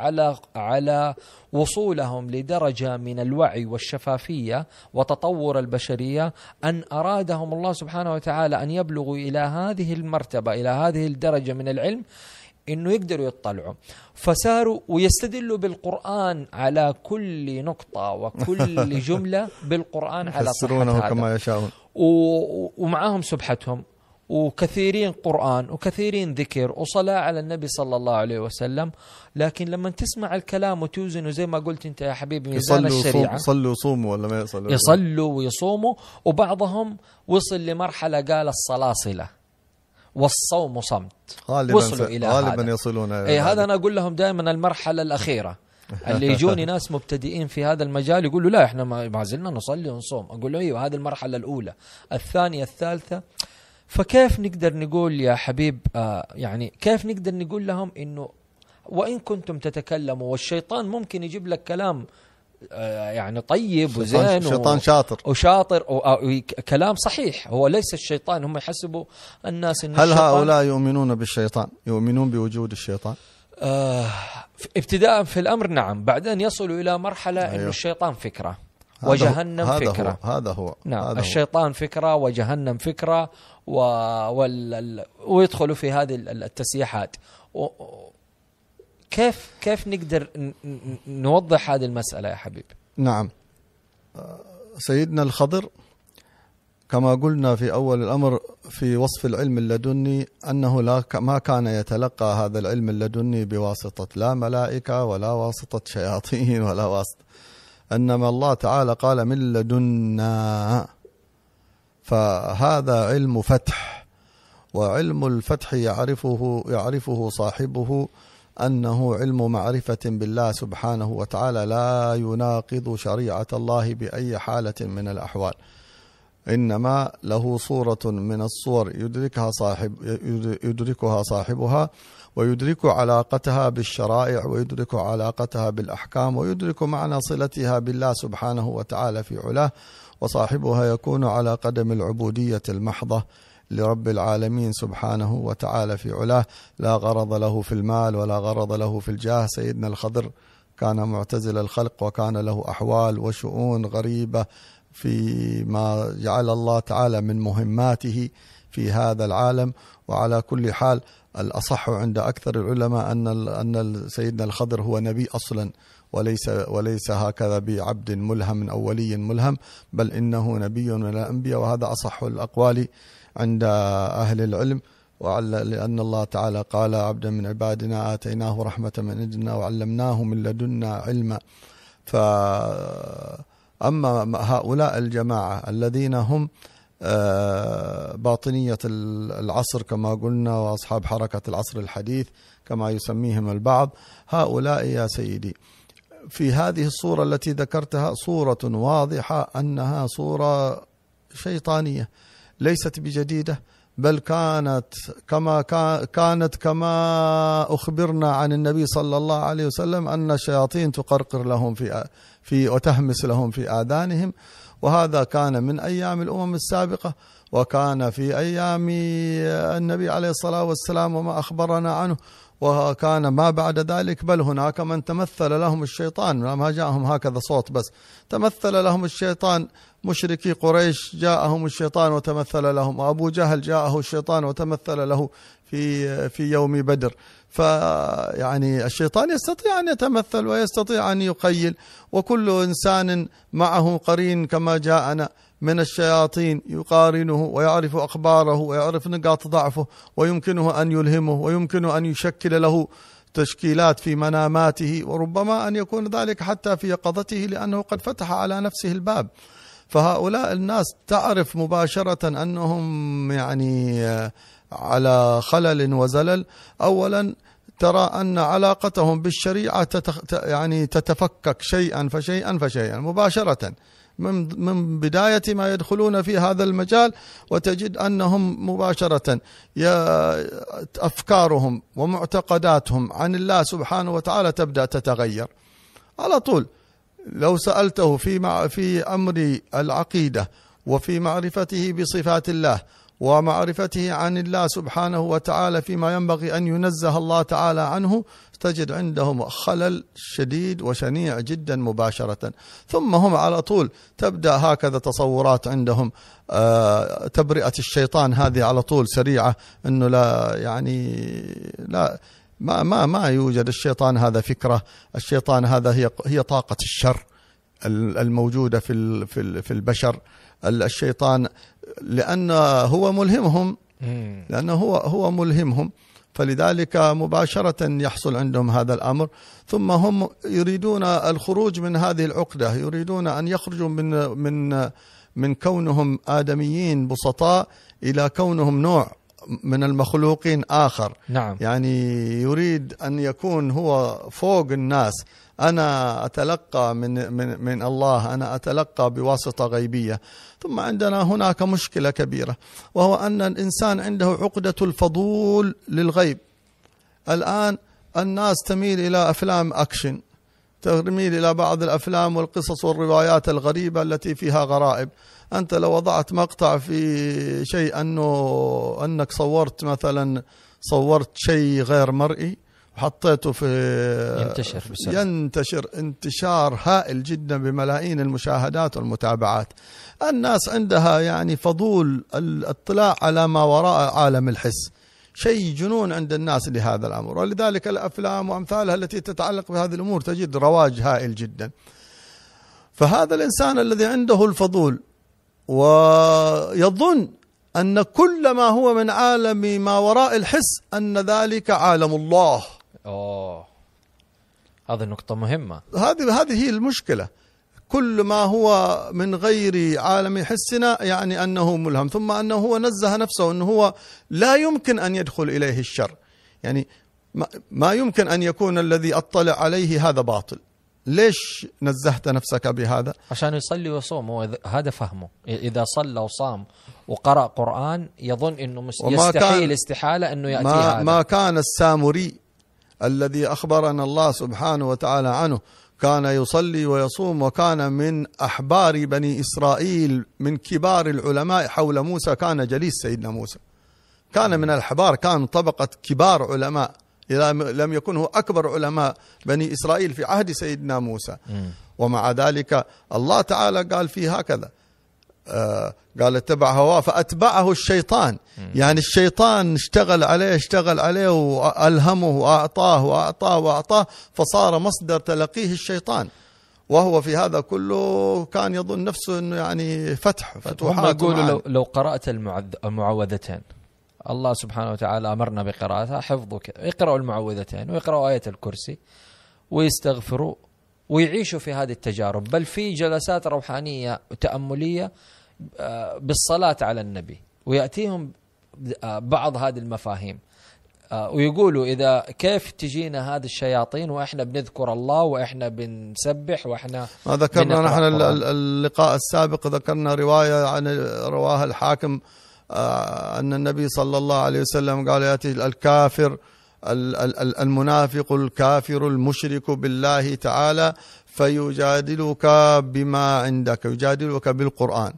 على وصولهم لدرجة من الوعي والشفافية وتطور البشرية، أن أرادهم الله سبحانه وتعالى أن يبلغوا إلى هذه المرتبة، إلى هذه الدرجة من العلم، إنه يقدروا يطلعوا. فساروا ويستدلوا بالقرآن على كل نقطة وكل جملة بالقرآن على صحة هذا، ومعهم سبحتهم، وكثيرين قرآن وكثيرين ذكر وصلاة على النبي صلى الله عليه وسلم. لكن لما تسمع الكلام وتوزنه زي ما قلت أنت يا حبيبي ميزان الشريعة، يصلوا ويصوموا ولا ما يصلوا؟ يصلوا ويصوموا، وبعضهم وصل لمرحلة قال الصلاصلة والصوم صمت. وصلوا إلى غالبا يصلون إلى هذا. أنا أقول لهم دائما المرحلة الأخيرة اللي يجوني ناس مبتدئين في هذا المجال يقولوا لا إحنا ما زلنا نصلي ونصوم. أقول له أيوه هذه المرحلة الأولى، الثانية، الثالثة. فكيف نقدر نقول يا حبيب يعني كيف نقدر نقول لهم إنه وإن كنتم تتكلموا، والشيطان ممكن يجيب لك كلام يعني طيب وزين، شيطان شاطر وشاطر وكلام صحيح. هو ليس الشيطان، هم يحسبوا الناس إن هل هؤلاء يؤمنون بالشيطان، يؤمنون بوجود الشيطان؟ ابتداء في الأمر نعم، بعدين يصلوا إلى مرحلة أيوه. إنه الشيطان فكرة وجهنم فكرة. هذا هو نعم، هذا الشيطان فكرة وجهنم فكرة ويدخلوا في هذه التسيحات. كيف نقدر نوضح هذه المسألة يا حبيب؟ نعم، سيدنا الخضر كما قلنا في أول الأمر في وصف العلم اللدني أنه ما كان يتلقى هذا العلم اللدني بواسطة لا ملائكة ولا واسطة شياطين ولا واسطة، إنما الله تعالى قال من لدنا. فهذا علم فتح، وعلم الفتح يعرفه صاحبه أنه علم معرفة بالله سبحانه وتعالى، لا يناقض شريعة الله بأي حالة من الأحوال، إنما له صورة من الصور يدركها صاحبها، ويدرك علاقتها بالشرائع، ويدرك علاقتها بالأحكام، ويدرك معنى صلتها بالله سبحانه وتعالى في علاه، وصاحبها يكون على قدم العبودية المحضة لرب العالمين سبحانه وتعالى في علاه، لا غرض له في المال ولا غرض له في الجاه. سيدنا الخضر كان معتزل الخلق، وكان له أحوال وشؤون غريبة فيما جعل الله تعالى من مهماته في هذا العالم. وعلى كل حال الأصح عند أكثر العلماء أن سيدنا الخضر هو نبي أصلا، وليس هكذا بعبد ملهم أو ولي ملهم، بل إنه نبي من الأنبياء، وهذا أصح الأقوال عند أهل العلم. لأن الله تعالى قال عبدا من عبادنا آتيناه رحمة من عندنا وعلمناه من لدنا علما. فأما هؤلاء الجماعة الذين هم باطنية العصر كما قلنا، وأصحاب حركة العصر الحديث كما يسميهم البعض، هؤلاء يا سيدي في هذه الصورة التي ذكرتها صورة واضحة أنها صورة شيطانية، ليست بجديدة، بل كانت كما أخبرنا عن النبي صلى الله عليه وسلم أن الشياطين تقرقر لهم في وتهمس لهم في آذانهم. وهذا كان من أيام الأمم السابقة، وكان في أيام النبي عليه الصلاة والسلام وما أخبرنا عنه، وكان ما بعد ذلك. بل هناك من تمثل لهم الشيطان، لما جاءهم هكذا صوت بس تمثل لهم الشيطان. مشركي قريش جاءهم الشيطان وتمثل لهم، وأبو جهل جاءه الشيطان وتمثل له في يوم بدر. فيعني الشيطان يستطيع أن يتمثل ويستطيع أن يقيل، وكل إنسان معه قرين كما جاءنا من الشياطين يقارنه ويعرف أخباره ويعرف نقاط ضعفه، ويمكنه أن يلهمه، ويمكنه أن يشكل له تشكيلات في مناماته، وربما أن يكون ذلك حتى في يقظته، لأنه قد فتح على نفسه الباب. فهؤلاء الناس تعرف مباشرة أنهم يعني على خلل وزلل. أولا ترى أن علاقتهم بالشريعة يعني تتفكك شيئا فشيئا فشيئا مباشرة من بداية ما يدخلون في هذا المجال، وتجد أنهم مباشرة أفكارهم ومعتقداتهم عن الله سبحانه وتعالى تبدأ تتغير على طول. لو سألته في أمر العقيدة وفي معرفته بصفات الله ومعرفته عن الله سبحانه وتعالى فيما ينبغي أن ينزه الله تعالى عنه، تجد عندهم خلل شديد وشنيع جدا مباشرة. ثم هم على طول تبدأ هكذا تصورات عندهم، تبرئة الشيطان هذه على طول سريعة، أنه لا يعني لا ما يوجد الشيطان، هذا فكرة، الشيطان هذا هي طاقة الشر الموجودة في البشر. الشيطان لأنه هو ملهمهم، لأنه هو ملهمهم، فلذلك مباشرة يحصل عندهم هذا الأمر. ثم هم يريدون الخروج من هذه العقدة، يريدون أن يخرجوا من كونهم آدميين بسطاء إلى كونهم نوع من المخلوقين آخر. نعم. يعني يريد أن يكون هو فوق الناس. أنا أتلقى من الله، أنا أتلقى بواسطة غيبية. ثم عندنا هناك مشكلة كبيرة، وهو أن الإنسان عنده عقدة الفضول للغيب. الآن الناس تميل إلى أفلام أكشن، تميل إلى بعض الأفلام والقصص والروايات الغريبة التي فيها غرائب. أنت لو وضعت مقطع في شيء أنك صورت شيء غير مرئي وحطيته في ينتشر انتشار هائل جدا بملايين المشاهدات والمتابعات. الناس عندها يعني فضول الاطلاع على ما وراء عالم الحس، شيء جنون عند الناس لهذا الأمر، ولذلك الأفلام وأمثالها التي تتعلق بهذه الأمور تجد رواج هائل جدا. فهذا الإنسان الذي عنده الفضول ويظن أن كل ما هو من عالم ما وراء الحس أن ذلك عالم الله. هذه نقطة مهمة. هذه هي المشكلة، كل ما هو من غير عالم حسنا يعني أنه ملهم، ثم أنه هو نزه نفسه أنه هو لا يمكن أن يدخل إليه الشر. يعني ما يمكن أن يكون الذي أطلع عليه هذا باطل. ليش نزهت نفسك بهذا؟ عشان يصلي ويصوم، هذا فهمه. إذا صلى وصام وقرأ قرآن يظن أنه يستحيل استحالة أنه يأتي هذا. ما كان السامري الذي أخبرنا الله سبحانه وتعالى عنه كان يصلي ويصوم، وكان من أحبار بني إسرائيل، من كبار العلماء حول موسى، كان جليس سيدنا موسى، كان من الأحبار، كان طبقة كبار علماء، إذا لم يكن هو أكبر علماء بني إسرائيل في عهد سيدنا موسى. ومع ذلك الله تعالى قال فيه هكذا، قال اتبع هواه فأتبعه الشيطان. يعني الشيطان اشتغل عليه وألهمه وأعطاه فصار مصدر تلقيه الشيطان، وهو في هذا كله كان يظن نفسه أنه يعني فتوحات. لو قرأت المعوذتين، الله سبحانه وتعالى أمرنا بقراءتها، حفظك اقرأوا المعوذتين ويقرأوا آية الكرسي ويستغفروا ويعيشوا في هذه التجارب. بل في جلسات روحانية وتأملية بالصلاة على النبي، ويأتيهم بعض هذه المفاهيم ويقولوا إذا كيف تجينا هذه الشياطين وإحنا بنذكر الله وإحنا بنسبح وإحنا ذكرنا. نحن اللقاء السابق ذكرنا رواية عن رواها الحاكم أن النبي صلى الله عليه وسلم قال يأتي الكافر المنافق الكافر المشرك بالله تعالى فيجادلك بما عندك، يجادلك بالقرآن.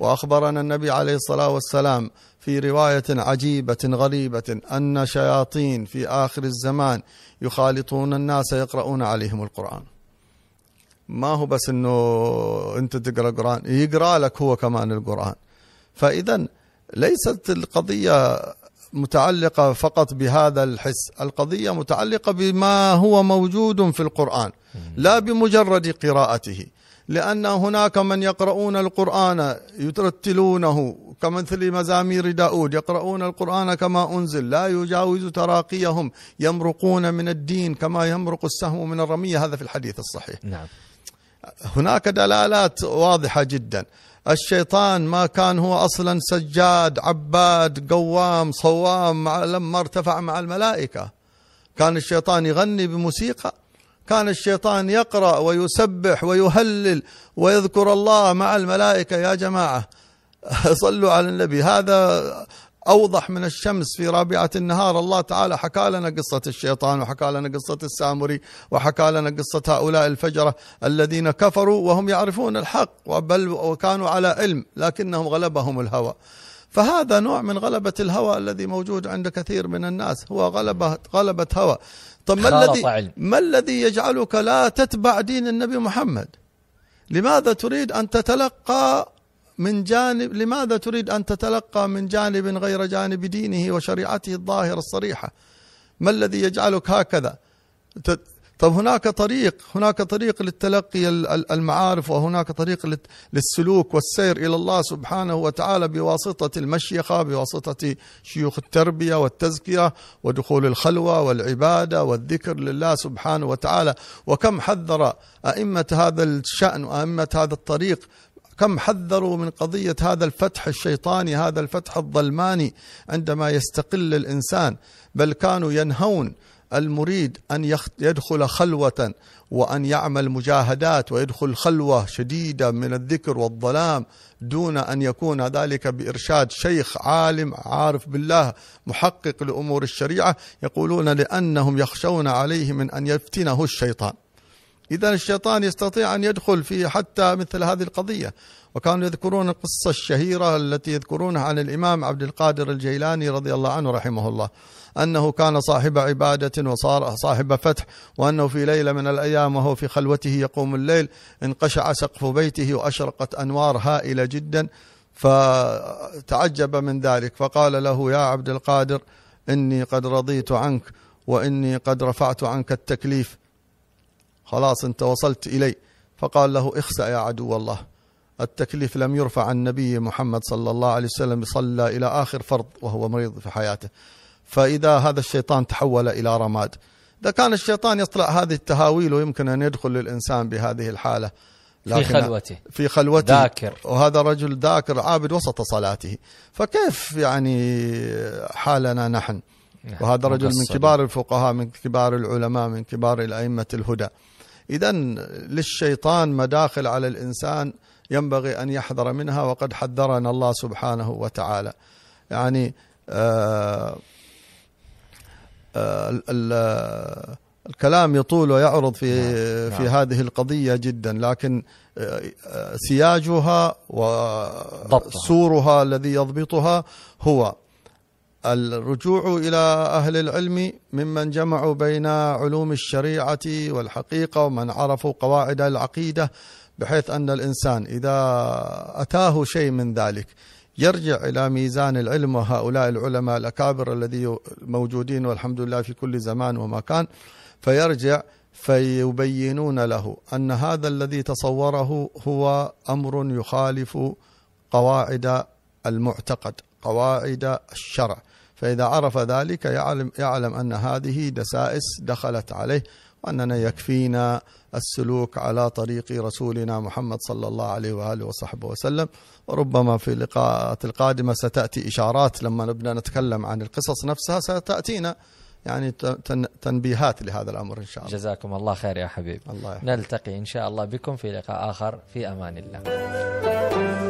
وأخبرنا النبي عليه الصلاة والسلام في رواية عجيبة غريبة أن شياطين في آخر الزمان يخالطون الناس يقرؤون عليهم القرآن. ما هو بس أنه أنت تقرأ قرآن، يقرأ لك هو كمان القرآن. فإذا ليست القضية متعلقة فقط بهذا الحس، القضية متعلقة بما هو موجود في القرآن لا بمجرد قراءته، لأن هناك من يقرؤون القرآن يترتلونه كمثل مزامير داود، يقرؤون القرآن كما أنزل لا يجاوز تراقيهم، يمرقون من الدين كما يمرق السهم من الرمية، هذا في الحديث الصحيح. نعم. هناك دلالات واضحة جدا. الشيطان ما كان هو أصلا سجاد، عباد، قوام، صوام، لما ارتفع مع الملائكة كان الشيطان يغني بموسيقى، كان الشيطان يقرأ ويسبح ويهلل ويذكر الله مع الملائكة. يا جماعة صلوا على النبي، هذا أوضح من الشمس في رابعة النهار. الله تعالى حكى لنا قصة الشيطان، وحكى لنا قصة السامري، وحكى لنا قصة هؤلاء الفجرة الذين كفروا وهم يعرفون الحق بل وكانوا على علم لكنهم غلبهم الهوى. فهذا نوع من غلبة الهوى الذي موجود عند كثير من الناس، هو غلبة هوى. طب ما الذي يجعلك لا تتبع دين النبي محمد؟ لماذا تريد أن تتلقى من جانب، لماذا تريد أن تتلقى من جانب غير جانب دينه وشريعته الظاهرة الصريحة؟ ما الذي يجعلك هكذا؟ طب هناك طريق للتلقي المعارف، وهناك طريق للسلوك والسير إلى الله سبحانه وتعالى بواسطة المشيخة، بواسطة شيوخ التربية والتزكية، ودخول الخلوة والعبادة والذكر لله سبحانه وتعالى. وكم حذر أئمة هذا الشأن وأئمة هذا الطريق كم حذروا من قضية هذا الفتح الشيطاني، هذا الفتح الظلماني عندما يستقل الإنسان، بل كانوا ينهون المريد أن يدخل خلوة وأن يعمل مجاهدات ويدخل خلوة شديدة من الذكر والظلام دون أن يكون ذلك بإرشاد شيخ عالم عارف بالله محقق لأمور الشريعة. يقولون لأنهم يخشون عليه من أن يفتنه الشيطان. إذا الشيطان يستطيع أن يدخل في حتى مثل هذه القضية. وكانوا يذكرون القصة الشهيرة التي يذكرونها عن الإمام عبد القادر الجيلاني رضي الله عنه رحمه الله، أنه كان صاحب عبادة وصار صاحب فتح، وأنه في ليلة من الأيام وهو في خلوته يقوم الليل انقشع سقف بيته وأشرقت أنوار هائلة جدا، فتعجب من ذلك فقال له: يا عبد القادر، إني قد رضيت عنك وإني قد رفعت عنك التكليف، خلاص أنت وصلت إلي. فقال له: اخسأ يا عدو الله، التكليف لم يرفع عن النبي محمد صلى الله عليه وسلم، صلى إلى آخر فرض وهو مريض في حياته. فإذا هذا الشيطان تحول إلى رماد. إذا كان الشيطان يطلع هذه التهاويل ويمكن أن يدخل للإنسان بهذه الحالة في خلوته، في خلوته ذاكر، وهذا رجل ذاكر عابد وسط صلاته، فكيف يعني حالنا نحن؟ وهذا رجل من كبار الفقهاء، من كبار العلماء، من كبار الأئمة الهدى. إذا للشيطان مداخل على الإنسان ينبغي أن يحذر منها، وقد حذرنا الله سبحانه وتعالى. يعني الكلام يطول ويعرض في هذه القضية جدا، لكن سياجها وسورها الذي يضبطها هو الرجوع إلى أهل العلم ممن جمعوا بين علوم الشريعة والحقيقة ومن عرفوا قواعد العقيدة، بحيث أن الإنسان إذا أتاه شيء من ذلك يرجع إلى ميزان العلم. وهؤلاء العلماء الأكابر الذين موجودين والحمد لله في كل زمان ومكان، فيرجع فيبينون له أن هذا الذي تصوره هو أمر يخالف قواعد المعتقد، قواعد الشرع. فإذا عرف ذلك يعلم أن هذه دسائس دخلت عليه، وأننا يكفينا السلوك على طريق رسولنا محمد صلى الله عليه وآله وصحبه وسلم. وربما في اللقاءات القادمة ستأتي إشارات لما نبدأ نتكلم عن القصص نفسها، ستأتينا يعني تنبيهات لهذا الأمر إن شاء الله. جزاكم الله خير يا حبيب. الله يحب. نلتقي إن شاء الله بكم في لقاء آخر، في أمان الله.